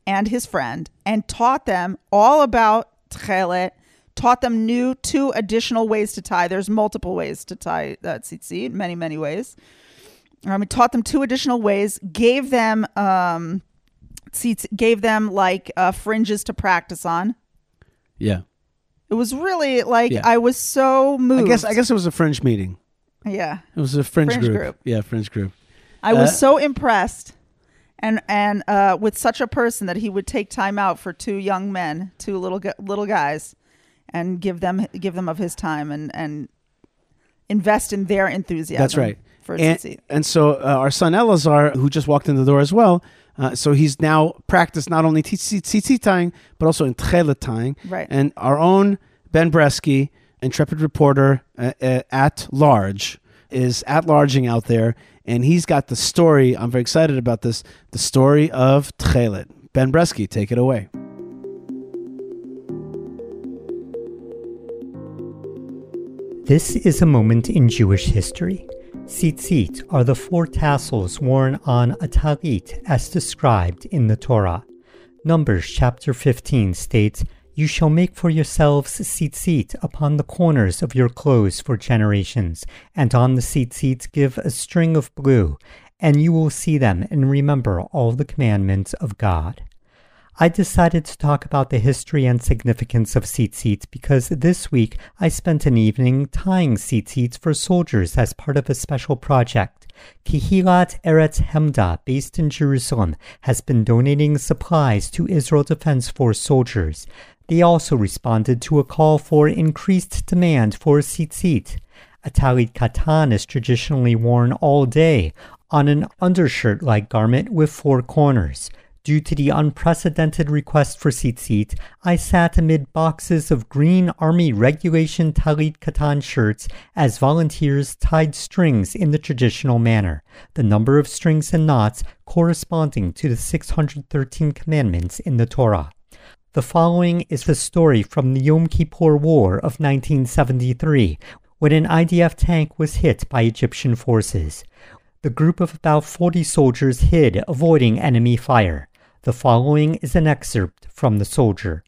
and his friend and taught them all about tchelet, taught them new two additional ways to tie. There's multiple ways to tie uh, tzitzit, many, many ways. Um, he taught them two additional ways, gave them, um, tzitz, gave them like uh, fringes to practice on. Yeah. It was really like, yeah. I was so moved. I guess I guess it was a fringe meeting. Yeah. It was a fringe, fringe group. group. Yeah, fringe group. I uh, was so impressed and and uh, with such a person that he would take time out for two young men, two little little guys, and give them give them of his time and, and invest in their enthusiasm. That's right. For and, and so uh, our son Elazar, who just walked in the door as well, Uh, so he's now practiced not only tzitzit tying, but also in tchelet tying. Right. And our own Ben Bresky, intrepid reporter uh, uh, at large, is at larging out there. And he's got the story, I'm very excited about this, the story of tchelet. Ben Bresky, take it away. This is a moment in Jewish history. Tzitzit are the four tassels worn on a tallit as described in the Torah. Numbers chapter fifteen states, "You shall make for yourselves tzitzit upon the corners of your clothes for generations, and on the tzitzit give a string of blue, and you will see them and remember all the commandments of God." I decided to talk about the history and significance of tzitzit because this week I spent an evening tying tzitzit for soldiers as part of a special project. Kihilat Eretz Hemda, based in Jerusalem, has been donating supplies to Israel Defense Force soldiers. They also responded to a call for increased demand for tzitzit. A tallit katan is traditionally worn all day on an undershirt-like garment with four corners. Due to the unprecedented request for tzitzit, I sat amid boxes of green Army regulation tallit katan shirts as volunteers tied strings in the traditional manner, the number of strings and knots corresponding to the six hundred thirteen commandments in the Torah. The following is the story from the Yom Kippur War of nineteen seventy-three, when an I D F tank was hit by Egyptian forces. The group of about forty soldiers hid, avoiding enemy fire. The following is an excerpt from the soldier.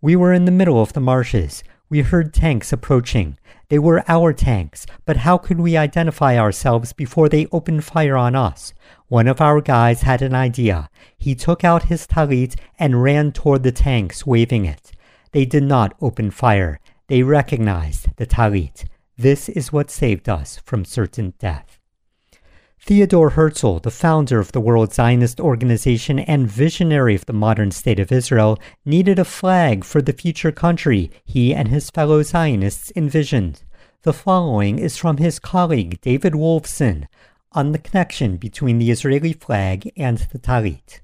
We were in the middle of the marshes. We heard tanks approaching. They were our tanks, but how could we identify ourselves before they opened fire on us? One of our guys had an idea. He took out his tallit and ran toward the tanks, waving it. They did not open fire. They recognized the tallit. This is what saved us from certain death. Theodor Herzl, the founder of the World Zionist Organization and visionary of the modern state of Israel, needed a flag for the future country he and his fellow Zionists envisioned. The following is from his colleague David Wolfson on the connection between the Israeli flag and the tallit.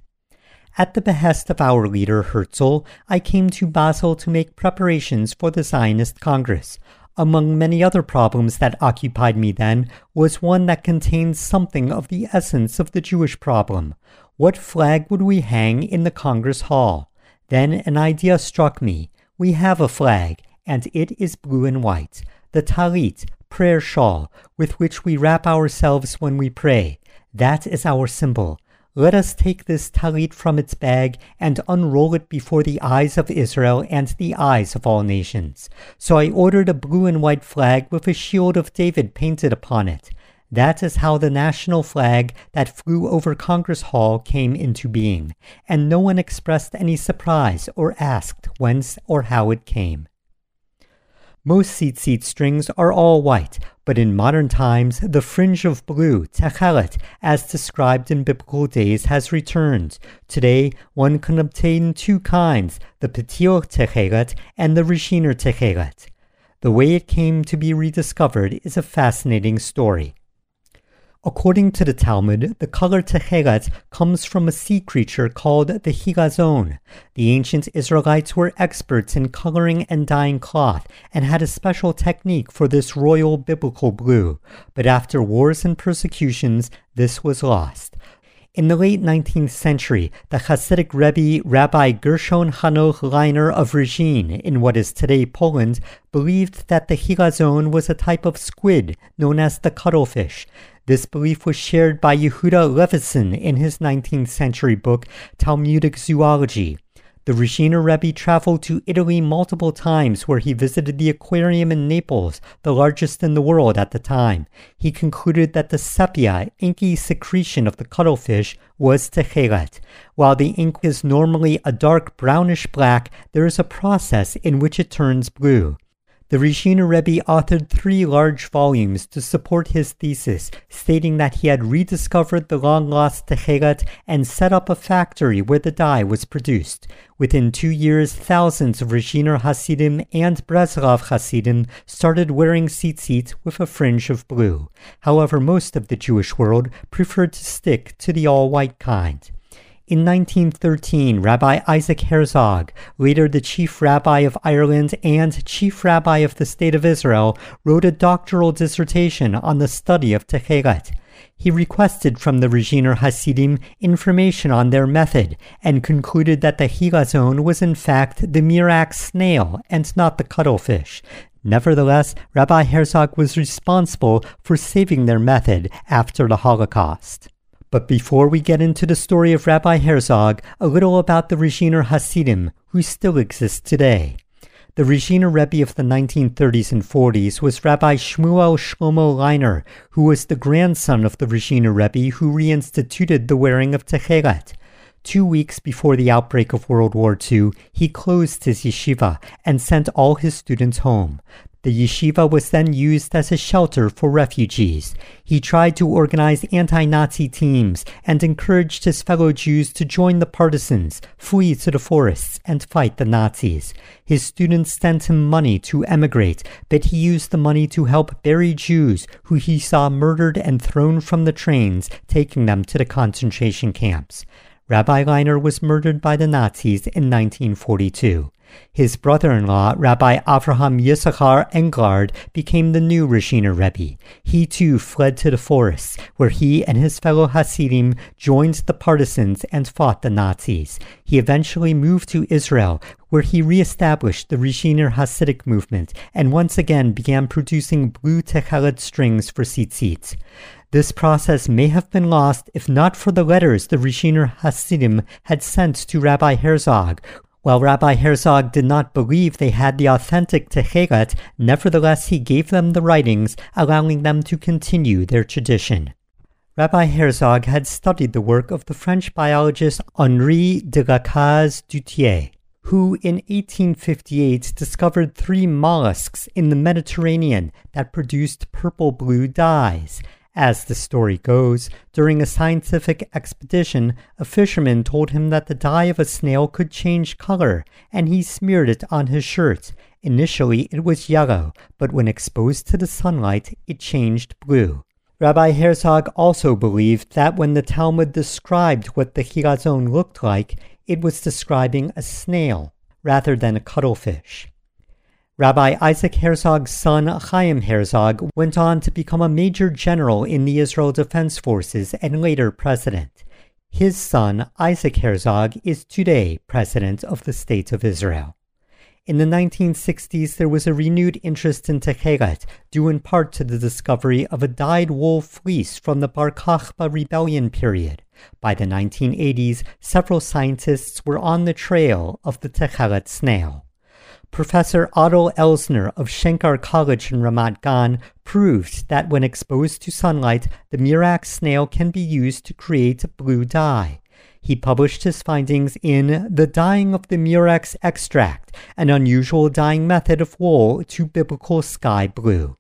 At the behest of our leader Herzl, I came to Basel to make preparations for the Zionist Congress. Among many other problems that occupied me then was one that contained something of the essence of the Jewish problem. What flag would we hang in the Congress Hall? Then an idea struck me. We have a flag, and it is blue and white. The tallit, prayer shawl, with which we wrap ourselves when we pray. That is our symbol. Let us take this tallit from its bag and unroll it before the eyes of Israel and the eyes of all nations. So I ordered a blue and white flag with a shield of David painted upon it. That is how the national flag that flew over Congress Hall came into being, and no one expressed any surprise or asked whence or how it came. Most tzitzit strings are all white, but in modern times, the fringe of blue, techelet, as described in biblical days, has returned. Today, one can obtain two kinds, the petir techelet and the rishiner techelet. The way it came to be rediscovered is a fascinating story. According to the Talmud, the color techelet comes from a sea creature called the higazon. The ancient Israelites were experts in coloring and dyeing cloth and had a special technique for this royal biblical blue. But after wars and persecutions, this was lost. In the late nineteenth century, the Hasidic Rebbe Rabbi Gershon Hanoch Leiner of Rzeszin, in what is today Poland, believed that the higazon was a type of squid known as the cuttlefish. This belief was shared by Yehuda Levinson in his nineteenth century book, Talmudic Zoology. The Rzesziner Rebbe traveled to Italy multiple times, where he visited the aquarium in Naples, the largest in the world at the time. He concluded that the sepia, inky secretion of the cuttlefish, was techelet. While the ink is normally a dark brownish-black, there is a process in which it turns blue. The Rzesziner Rebbe authored three large volumes to support his thesis, stating that he had rediscovered the long-lost techelet and set up a factory where the dye was produced. Within two years, thousands of Rzesziner Hasidim and Breslov Hasidim started wearing tzitzit with a fringe of blue. However, most of the Jewish world preferred to stick to the all-white kind. In nineteen thirteen, Rabbi Isaac Herzog, later the chief rabbi of Ireland and chief rabbi of the State of Israel, wrote a doctoral dissertation on the study of techelet. He requested from the Rzesziner Hasidim information on their method and concluded that the higazon was in fact the murex snail and not the cuttlefish. Nevertheless, Rabbi Herzog was responsible for saving their method after the Holocaust. But before we get into the story of Rabbi Herzog, a little about the Rzesziner Hasidim, who still exist today. The Rzesziner Rebbe of the nineteen thirties and forties was Rabbi Shmuel Shlomo Leiner, who was the grandson of the Rzesziner Rebbe who reinstituted the wearing of techelet. Two weeks before the outbreak of World War Two, he closed his yeshiva and sent all his students home. The yeshiva was then used as a shelter for refugees. He tried to organize anti-Nazi teams and encouraged his fellow Jews to join the partisans, flee to the forests, and fight the Nazis. His students sent him money to emigrate, but he used the money to help bury Jews who he saw murdered and thrown from the trains, taking them to the concentration camps. Rabbi Leiner was murdered by the Nazis in nineteen forty-two. His brother-in-law, Rabbi Avraham Yisachar Englard, became the new Rishiner Rebbe. He too fled to the forests, where he and his fellow Hasidim joined the partisans and fought the Nazis. He eventually moved to Israel, where he reestablished the Rishiner Hasidic movement and once again began producing blue techelet strings for tzitzit. This process may have been lost if not for the letters the Rishiner Hasidim had sent to Rabbi Herzog. While Rabbi Herzog did not believe they had the authentic Techelet, nevertheless he gave them the writings, allowing them to continue their tradition. Rabbi Herzog had studied the work of the French biologist Henri de Lacaze-Duthier, who in eighteen fifty-eight discovered three mollusks in the Mediterranean that produced purple-blue dyes. As the story goes, during a scientific expedition, a fisherman told him that the dye of a snail could change color, and he smeared it on his shirt. Initially, it was yellow, but when exposed to the sunlight, it changed blue. Rabbi Herzog also believed that when the Talmud described what the Chilazon looked like, it was describing a snail rather than a cuttlefish. Rabbi Isaac Herzog's son, Chaim Herzog, went on to become a major general in the Israel Defense Forces and later president. His son, Isaac Herzog, is today president of the State of Israel. In the nineteen sixties, there was a renewed interest in Techelet, due in part to the discovery of a dyed wool fleece from the Bar Kokhba rebellion period. By the nineteen eighties, several scientists were on the trail of the Techelet snail. Professor Otto Elsner of Shenkar College in Ramat Gan proved that when exposed to sunlight, the murex snail can be used to create blue dye. He published his findings in The Dyeing of the Murex Extract, an unusual dyeing method of wool to biblical sky blue.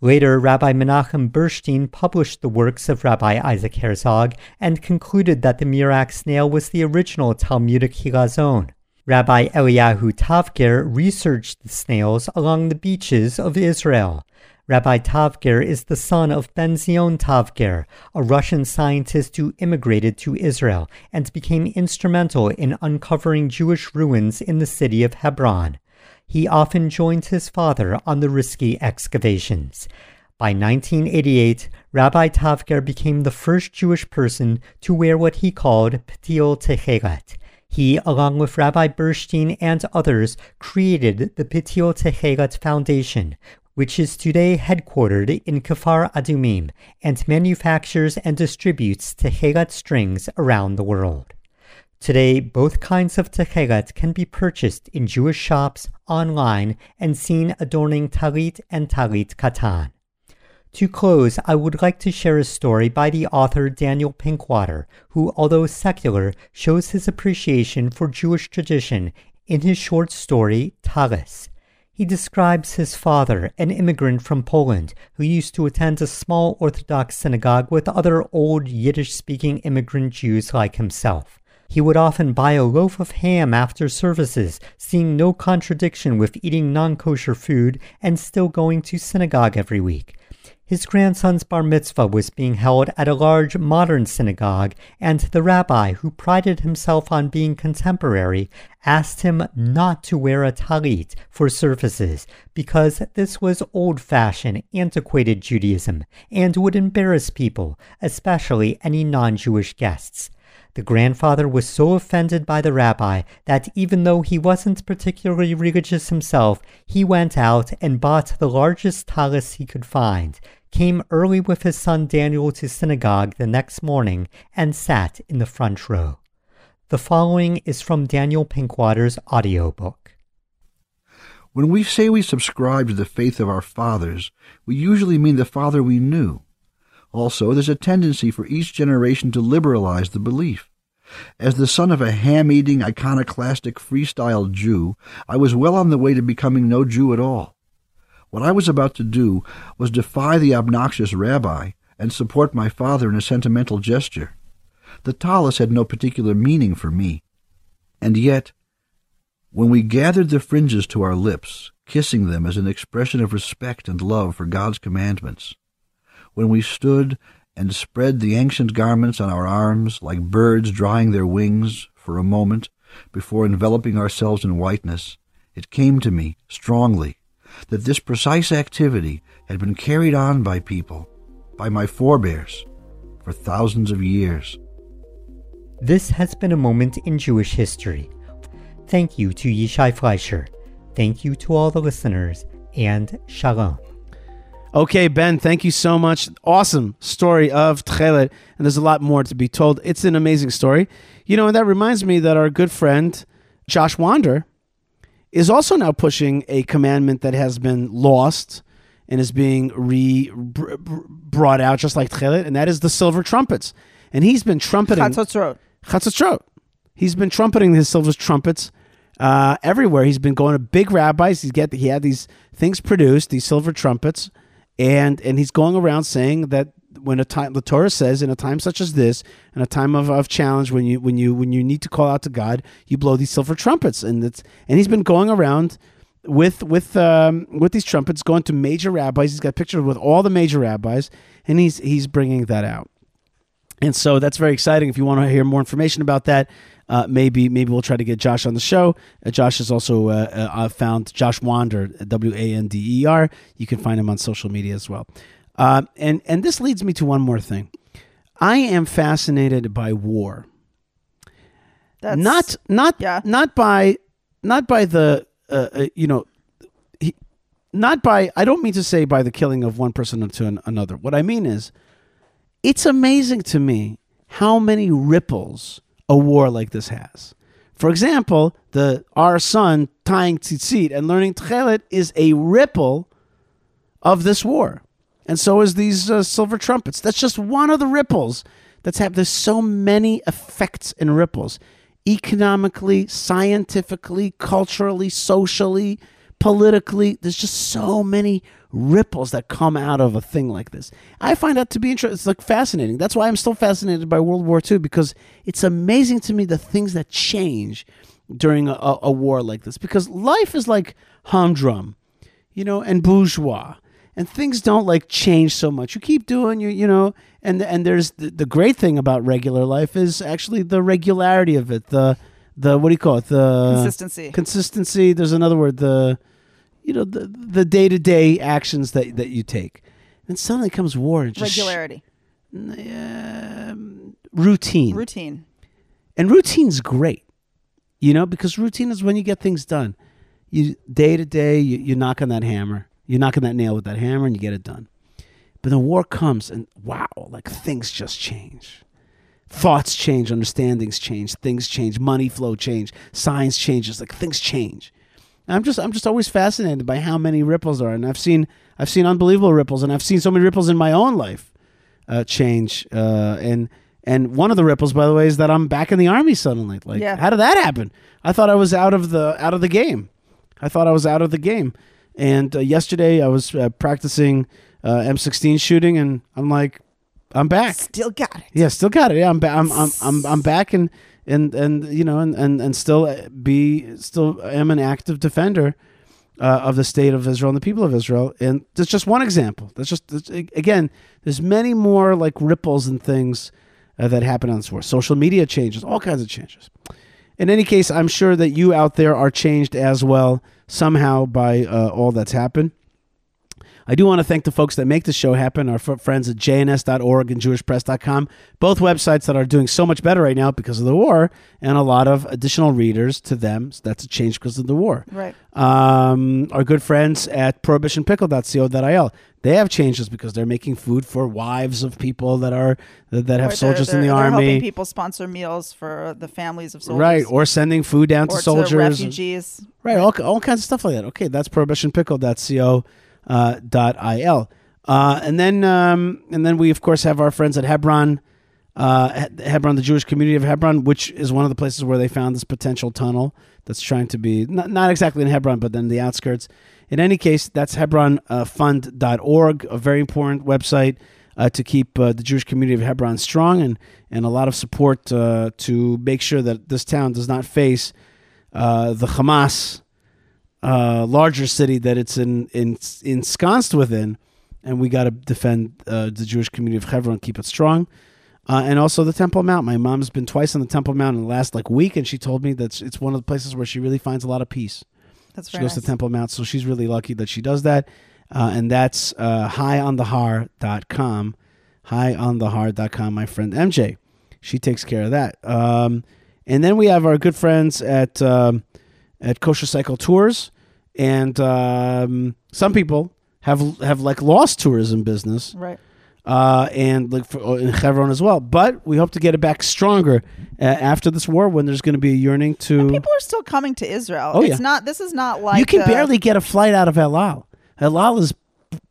Later, Rabbi Menachem Berstein published the works of Rabbi Isaac Herzog and concluded that the murex snail was the original Talmudic Chilazon. Rabbi Eliyahu Tavger researched the snails along the beaches of Israel. Rabbi Tavger is the son of Ben-Zion Tavger, a Russian scientist who immigrated to Israel and became instrumental in uncovering Jewish ruins in the city of Hebron. He often joined his father on the risky excavations. By nineteen eighty-eight, Rabbi Tavger became the first Jewish person to wear what he called Ptil Techelet. He, along with Rabbi Berstein and others, created the Ptil Techelet Foundation, which is today headquartered in Kfar Adumim and manufactures and distributes Techelet strings around the world. Today, both kinds of Techelet can be purchased in Jewish shops, online, and seen adorning tallit and tallit katan. To close, I would like to share a story by the author Daniel Pinkwater, who, although secular, shows his appreciation for Jewish tradition in his short story, Talis. He describes his father, an immigrant from Poland, who used to attend a small Orthodox synagogue with other old Yiddish-speaking immigrant Jews like himself. He would often buy a loaf of ham after services, seeing no contradiction with eating non-kosher food and still going to synagogue every week. His grandson's bar mitzvah was being held at a large modern synagogue, and the rabbi, who prided himself on being contemporary, asked him not to wear a tallit for services because this was old-fashioned, antiquated Judaism and would embarrass people, especially any non-Jewish guests. The grandfather was so offended by the rabbi that even though he wasn't particularly religious himself, he went out and bought the largest tallis he could find, came early with his son Daniel to synagogue the next morning, and sat in the front row. The following is from Daniel Pinkwater's audiobook. When we say we subscribe to the faith of our fathers, we usually mean the father we knew. Also, there's a tendency for each generation to liberalize the belief. As the son of a ham-eating, iconoclastic, freestyle Jew, I was well on the way to becoming no Jew at all. What I was about to do was defy the obnoxious rabbi and support my father in a sentimental gesture. The tallis had no particular meaning for me. And yet, when we gathered the fringes to our lips, kissing them as an expression of respect and love for God's commandments, when we stood and spread the ancient garments on our arms like birds drying their wings for a moment before enveloping ourselves in whiteness, it came to me strongly that this precise activity had been carried on by people, by my forebears, for thousands of years. This has been a moment in Jewish history. Thank you to Yishai Fleisher. Thank you to all the listeners, and shalom. Okay, Ben, thank you so much. Awesome story of Tchelet, and there's a lot more to be told. It's an amazing story. You know, and that reminds me that our good friend, Josh Wander, is also now pushing a commandment that has been lost and is being re br- br- brought out just like Tchelet, and that is the silver trumpets. And he's been trumpeting... Chatzotzrot. Chatzotzrot. He's been trumpeting his silver trumpets uh, everywhere. He's been going to big rabbis. He's get, he had these things produced, these silver trumpets, and and he's going around saying that when a time, the Torah says, in a time such as this, in a time of, of challenge, when you when you when you need to call out to God, you blow these silver trumpets, and it's and he's been going around with with um, with these trumpets, going to major rabbis. He's got pictures with all the major rabbis, and he's he's bringing that out. And so that's very exciting. If you want to hear more information about that, uh, maybe maybe we'll try to get Josh on the show. Uh, Josh is also uh, uh, found Josh Wander, W A N D E R. You can find him on social media as well. Uh, and, and this leads me to one more thing. I am fascinated by war. That's, not not yeah. not by not by the uh, uh, you know he, not by I don't mean to say by the killing of one person to an, another. What I mean is, it's amazing to me how many ripples a war like this has. For example, the our son tying tzitzit and learning tchelet is a ripple of this war. And so is these uh, silver trumpets. That's just one of the ripples that's happened. There's so many effects and ripples. Economically, scientifically, culturally, socially, politically, there's just so many ripples that come out of a thing like this. I find that to be interesting. It's like fascinating. That's why I'm still fascinated by World War Two, because it's amazing to me the things that change during a, a war like this. Because life is like humdrum, you know, and bourgeois, and things don't like change so much. You keep doing you, you know. And and there's the, the great thing about regular life is actually the regularity of it. The the what do you call it? The consistency. Consistency. There's another word. The You know, the the day-to-day actions that, that you take. And suddenly comes war. And just regularity. Sh- uh, routine. Routine. And routine's great, you know, because routine is when you get things done. You Day-to-day, you, you knock on that hammer. You knock on that nail with that hammer and you get it done. But then war comes and wow, like things just change. Thoughts change, understandings change, things change, money flow change, science changes, like things change. I'm just, I'm just always fascinated by how many ripples there are, and I've seen, I've seen unbelievable ripples, and I've seen so many ripples in my own life uh, change. Uh, and and one of the ripples, by the way, is that I'm back in the army suddenly. Like, yeah. How did that happen? I thought I was out of the out of the game. I thought I was out of the game. And uh, yesterday I was uh, practicing uh, M sixteen shooting, and I'm like, I'm back. Still got it. Yeah, still got it. Yeah, I'm back. I'm, I'm, I'm, I'm back and. And and you know and, and, and still be still am an active defender uh, of the state of Israel and the people of Israel. And that's just one example. That's just that's, again, there's many more like ripples and things uh, that happen on this war. Social media changes, all kinds of changes. In any case, I'm sure that you out there are changed as well somehow by uh, all that's happened. I do want to thank the folks that make the show happen, our friends at J N S dot org and Jewish Press dot com, both websites that are doing so much better right now because of the war, and a lot of additional readers to them. So that's a change because of the war. Right. Um, our good friends at prohibition pickle dot co dot I L, they have changes because they're making food for wives of people that are that, that have they're, soldiers they're, in the they're army. They're helping people sponsor meals for the families of soldiers. Right, or sending food down or to soldiers. Or to refugees. Right, all, all kinds of stuff like that. Okay, that's prohibition pickle dot co. Uh, dot il uh, and then um, and then we of course have our friends at Hebron, uh, Hebron, the Jewish community of Hebron, which is one of the places where they found this potential tunnel that's trying to be, not, not exactly in Hebron, but then the outskirts. In any case, that's Hebron Fund dot org, a very important website uh, to keep uh, the Jewish community of Hebron strong, and, and a lot of support uh, to make sure that this town does not face uh, the Hamas uh, larger city that it's in, in, ensconced within. And we got to defend uh, the Jewish community of Hebron, keep it strong. Uh, and also the Temple Mount. My mom's been twice on the Temple Mount in the last like week, and she told me that it's one of the places where she really finds a lot of peace. That's right. She goes to Temple Mount, so she's really lucky that she does that. Uh, and that's uh, high on the har dot com. high on the har dot com, my friend M J. She takes care of that. Um, and then we have our good friends at um, at Kosher Cycle Tours. And um, some people have have like lost tourism business. Right. Uh, and like for, oh, in Hebron as well, but we hope to get it back stronger uh, after this war, when there's going to be a yearning to. And people are still coming to Israel. Oh, it's yeah. not. This is not like you can a... barely get a flight out of El Al. El Al is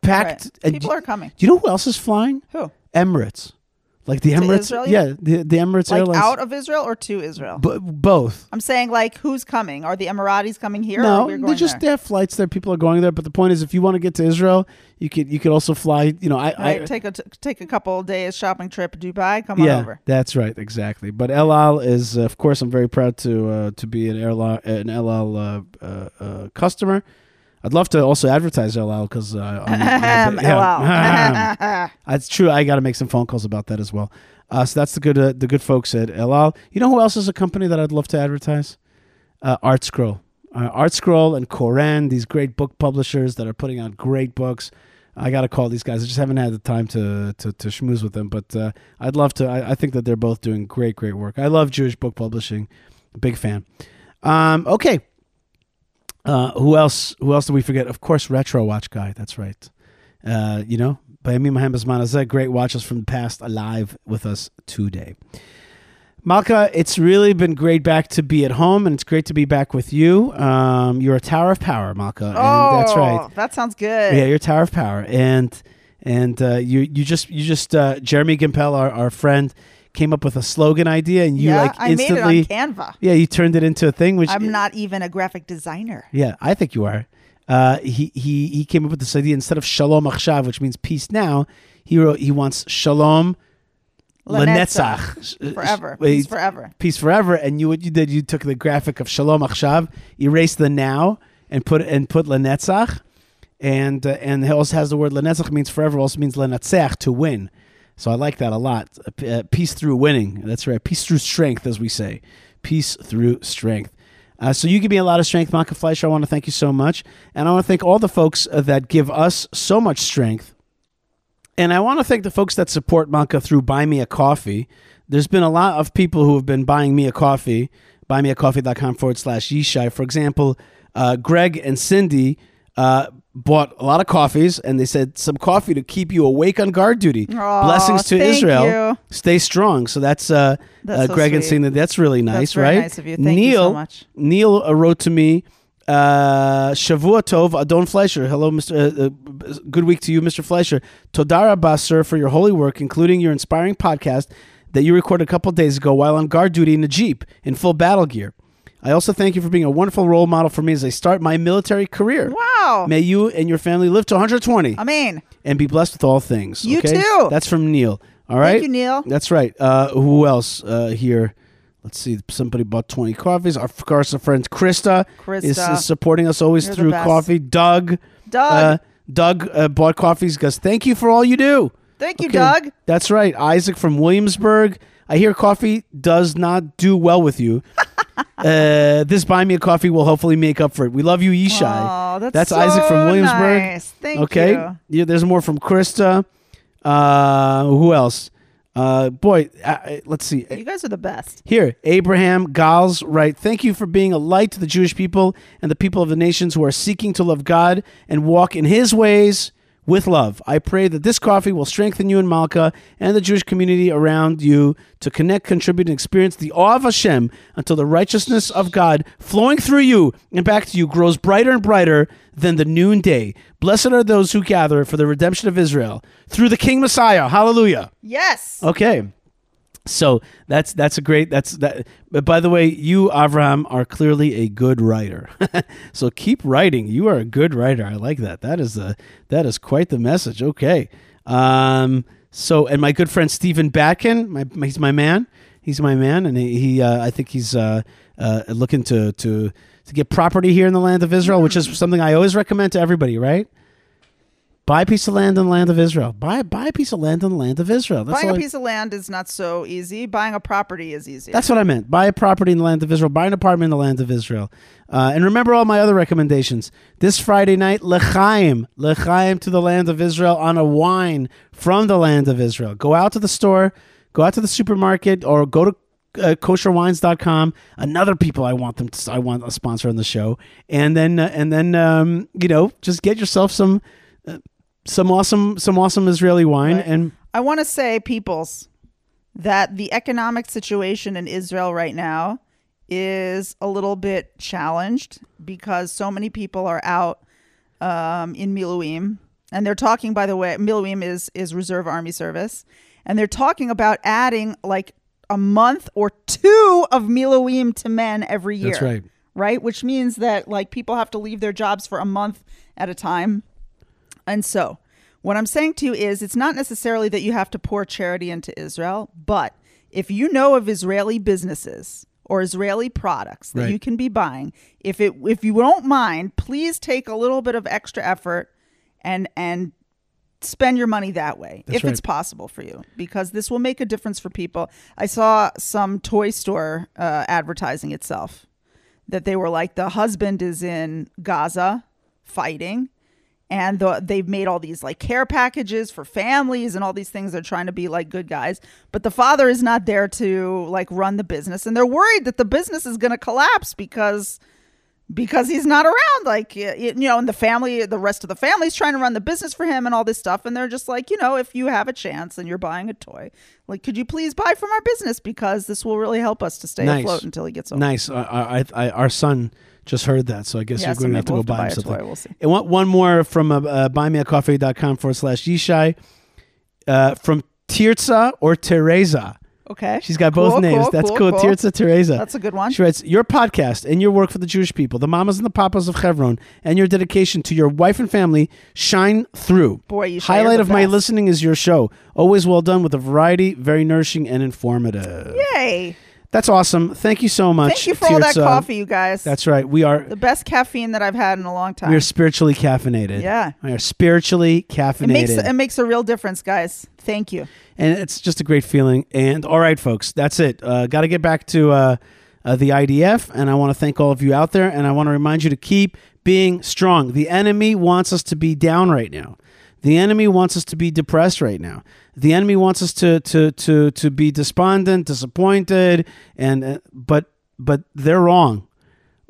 packed. Right. And people d- are coming. Do you know who else is flying? Who? Emirates, like the Emirates. Israel, yeah, yeah the, the Emirates like Airlines. Out of Israel or to Israel? B- both. I'm saying like who's coming? Are the Emiratis coming here? No, or we're going they just there? They have flights there. People are going there, but the point is, if you want to get to Israel. You could you could also fly, you know, I, right, I take a t- take a couple of days shopping trip to Dubai, come yeah, on over. Yeah, that's right, exactly. But El Al is, uh, of course, I'm very proud to uh, to be an El Al, an El Al uh, uh, uh, customer. I'd love to also advertise El Al because uh, yeah, it's true. I got to make some phone calls about that as well. Uh, so that's the good uh, the good folks at El Al. You know who else is a company that I'd love to advertise? Uh, Art Scroll, uh, Art Scroll and Koran, these great book publishers that are putting out great books. I got to call these guys. I just haven't had the time to to, to schmooze with them, but uh, I'd love to. I, I think that they're both doing great, great work. I love Jewish book publishing. Big fan. Um, okay. Uh, who else? Who else did we forget? Of course, Retro Watch Guy. That's right. Uh, you know, Bayami Mohamed Zmanazeh, great watches from the past alive with us today. Malkah, it's really been great back to be at home, and it's great to be back with you. Um, you're a tower of power, Malkah. Oh, and that's right. That sounds good. Yeah, you're a tower of power, and and uh, you you just you just uh, Jeremy Gimpel, our, our friend, came up with a slogan idea, and you yeah, like instantly I made it on Canva. Yeah, you turned it into a thing. Which I'm not even a graphic designer. Yeah, I think you are. Uh, he he he came up with this idea instead of Shalom Achshav, which means peace now. He wrote he wants Shalom. Lenetzach. Forever. Peace forever. Peace forever. And you what you did, you took the graphic of Shalom Achshav, erased the now, and put and put Lenetzach. And uh, and it also has the word Lenetzach means forever, also means Lenetzach, to win. So I like that a lot. Uh, peace through winning. That's right. Peace through strength, as we say. Peace through strength. Uh, so you give me a lot of strength, Malkah Fleisher. I want to thank you so much. And I want to thank all the folks uh, that give us so much strength. And I want to thank the folks that support Malkah through Buy Me a Coffee. There's been a lot of people who have been buying me a coffee, buymeacoffee.com forward slash Yishai. For example, uh, Greg and Cindy uh, bought a lot of coffees, and they said some coffee to keep you awake on guard duty. Aww, blessings to Israel. You. Stay strong. So that's, uh, that's uh, so Greg sweet. And Cindy. That's really nice, that's very right? Nice of you. Thank Neil, you so much. Neil uh, wrote to me. Uh, Shavua Tov, Adon Fleisher. Hello, Mister Uh, uh, good week to you, Mister Fleisher. Toda Rabah, sir, for your holy work, including your inspiring podcast that you recorded a couple days ago while on guard duty in a jeep in full battle gear. I also thank you for being a wonderful role model for me as I start my military career. Wow! May you and your family live to one hundred twenty. Amen. And be blessed with all things. You okay? too. That's from Neil. All right. Thank you, Neil. That's right. Uh, who else uh, here? Let's see. Somebody bought twenty coffees. Our, of course, our friend Krista, Krista. Is, is supporting us always You're through coffee. Doug. Doug. Uh, Doug uh, bought coffees. Goes, thank you for all you do. Thank you, okay. Doug. That's right. Isaac from Williamsburg. I hear coffee does not do well with you. uh, this Buy Me a Coffee will hopefully make up for it. We love you, Yishai. Oh, that's that's so Isaac from Williamsburg. Nice. Thank okay. you. Okay. Yeah, there's more from Krista. Uh, who else? Uh, boy, uh, let's see. You guys are the best. Here, Abraham Giles, right? Thank you for being a light to the Jewish people and the people of the nations who are seeking to love God and walk in His ways with love. I pray that this coffee will strengthen you and Malkah and the Jewish community around you to connect, contribute, and experience the awe of Hashem until the righteousness of God flowing through you and back to you grows brighter and brighter than the noonday. Blessed are those who gather for the redemption of Israel through the King Messiah. Hallelujah. Yes. Okay. So that's that's a great that's that. But by the way, you, Avraham, are clearly a good writer. So keep writing. You are a good writer. I like that. That is a that is quite the message. Okay. Um. So and my good friend Stephen Batkin, my he's my man. He's my man, and he, he uh, I think he's uh, uh, looking to to to get property here in the land of Israel, which is something I always recommend to everybody. Right. Buy a piece of land in the land of Israel. Buy buy a piece of land in the land of Israel. That's Buying a I, piece of land is not so easy. Buying a property is easy. That's what I meant. Buy a property in the land of Israel. Buy an apartment in the land of Israel. Uh, and remember all my other recommendations. This Friday night, L'chaim. L'chaim to the land of Israel on a wine from the land of Israel. Go out to the store. Go out to the supermarket or go to Uh, kosher wines dot com, another people I want them to, I want a sponsor on the show, and then uh, and then um, you know, just get yourself some uh, some awesome some awesome Israeli wine. Right. And I want to say, peoples, that the economic situation in Israel right now is a little bit challenged because so many people are out um, in Miluim, and they're talking, by the way, Miluim is is Reserve Army Service, and they're talking about adding like a month or two of Miluim to men every year. That's right. Right? Which means that like people have to leave their jobs for a month at a time. And so what I'm saying to you is it's not necessarily that you have to pour charity into Israel, but if you know of Israeli businesses or Israeli products that right. you can be buying, if it if you don't mind, please take a little bit of extra effort and and spend your money that way. That's if right. it's possible for you, because this will make a difference for people. I saw some toy store uh, advertising itself that they were like, the husband is in Gaza fighting, and the, they've made all these like care packages for families and all these things. They're trying to be like good guys, but the father is not there to like run the business, and they're worried that the business is going to collapse because because he's not around, like, you know, and the family, the rest of the family's trying to run the business for him and all this stuff. And they're just like, you know, if you have a chance and you're buying a toy, like, could you please buy from our business? Because this will really help us to stay nice. afloat until he gets home. Nice. I, I, I, our son just heard that. So I guess yeah, you're so going to have to go buy, buy him something. We'll see. And one, one more from uh, uh, buymeacoffee.com forward slash Yishai uh, from Tirza or Teresa. Okay. She's got cool, both names. Cool, That's cool. cool. cool. Tirza Teresa. That's a good one. She writes, your podcast and your work for the Jewish people, the mamas and the papas of Hebron, and your dedication to your wife and family shine through. Boy, you Highlight of best. my listening is your show. Always well done with a variety, very nourishing and informative. Yay. That's awesome. Thank you so much. Thank you for Tirza. all that coffee, you guys. That's right. We are the best caffeine that I've had in a long time. We are spiritually caffeinated. Yeah. We are spiritually caffeinated. It makes, it makes a real difference, guys. Thank you. And it's just a great feeling. And all right, folks, that's it. Uh, got to get back to uh, uh, the I D F. And I want to thank all of you out there. And I want to remind you to keep being strong. The enemy wants us to be down right now. The enemy wants us to be depressed right now. The enemy wants us to to to to be despondent, disappointed, and uh, but but they're wrong.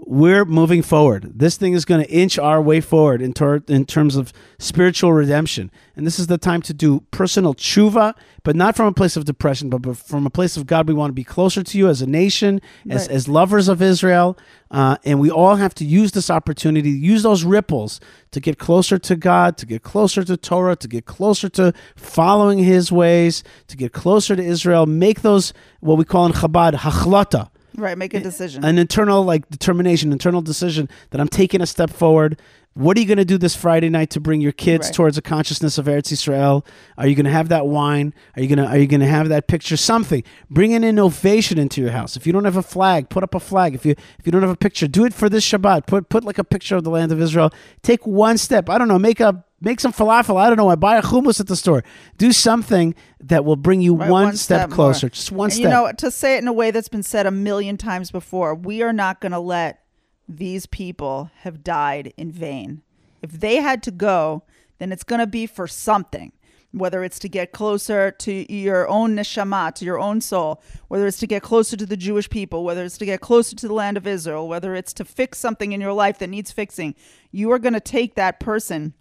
We're moving forward. This thing is going to inch our way forward in, ter- in terms of spiritual redemption. And this is the time to do personal tshuva, but not from a place of depression, but from a place of God. We want to be closer to you as a nation, as, right. as lovers of Israel. Uh, and we all have to use this opportunity, use those ripples to get closer to God, to get closer to Torah, to get closer to following his ways, to get closer to Israel. Make those, what we call in Chabad, hachlata. Right, make a decision. An internal like determination, internal decision that I'm taking a step forward. What are you going to do this Friday night to bring your kids right. towards a consciousness of Eretz Yisrael? Are you going to have that wine? Are you going to are you going to have that picture? Something. Bring an innovation into your house. If you don't have a flag, put up a flag. If you if you don't have a picture, do it for this Shabbat. Put put like a picture of the land of Israel. Take one step. I don't know, make a Make some falafel. I don't know. I buy a hummus at the store. Do something that will bring you right, one, one step, step closer. More. Just one and step. You know, to say it in a way that's been said a million times before, we are not going to let these people have died in vain. If they had to go, then it's going to be for something. Whether it's to get closer to your own neshama, to your own soul, whether it's to get closer to the Jewish people, whether it's to get closer to the land of Israel, whether it's to fix something in your life that needs fixing, you are going to take that person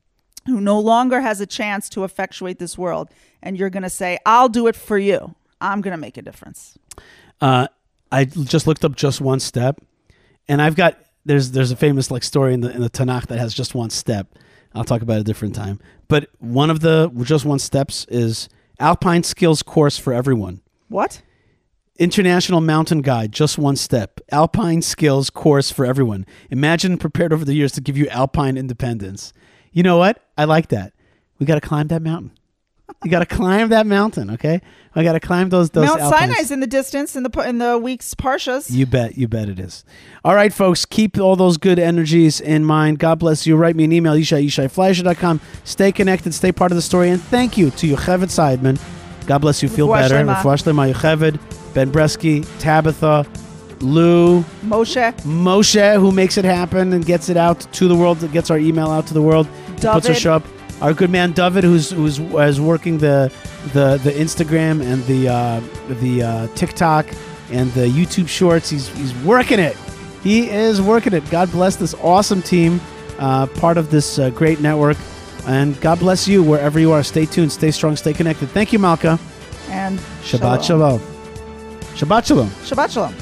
who no longer has a chance to effectuate this world, and you're going to say, I'll do it for you. I'm going to make a difference. Uh, I just looked up just one step, and I've got, there's there's a famous like story in the in the Tanakh that has just one step. I'll talk about it a different time. But one of the just one steps is Alpine Skills Course for Everyone. What? International Mountain Guide, just one step. Alpine skills course for everyone. Imagine prepared over the years to give you alpine independence. You know what? I like that. We got to climb that mountain. You got to climb that mountain, okay? I got to climb those those Mount alpines. Sinai's in the distance in the in the week's parshas. You bet, you bet it is. All right, folks, keep all those good energies in mind. God bless you. Write me an email, Yishai, Yishai Fleisher dot com. Stay connected, stay part of the story, and thank you to Yocheved Seidman. God bless you. Feel Refuah better. Refuah Shlema, Yocheved, Ben Bresky, Tabitha, Lou, Moshe, Moshe, who makes it happen and gets it out to the world, gets our email out to the world, puts our show up. Our good man David, who's who's is working the the the Instagram and the uh, the uh, TikTok and the YouTube Shorts. He's he's working it. He is working it. God bless this awesome team, uh, part of this uh, great network, and God bless you wherever you are. Stay tuned, stay strong, stay connected. Thank you, Malkah. And Shabbat shalom. Shabbat shalom. Shabbat shalom. Shabbat shalom.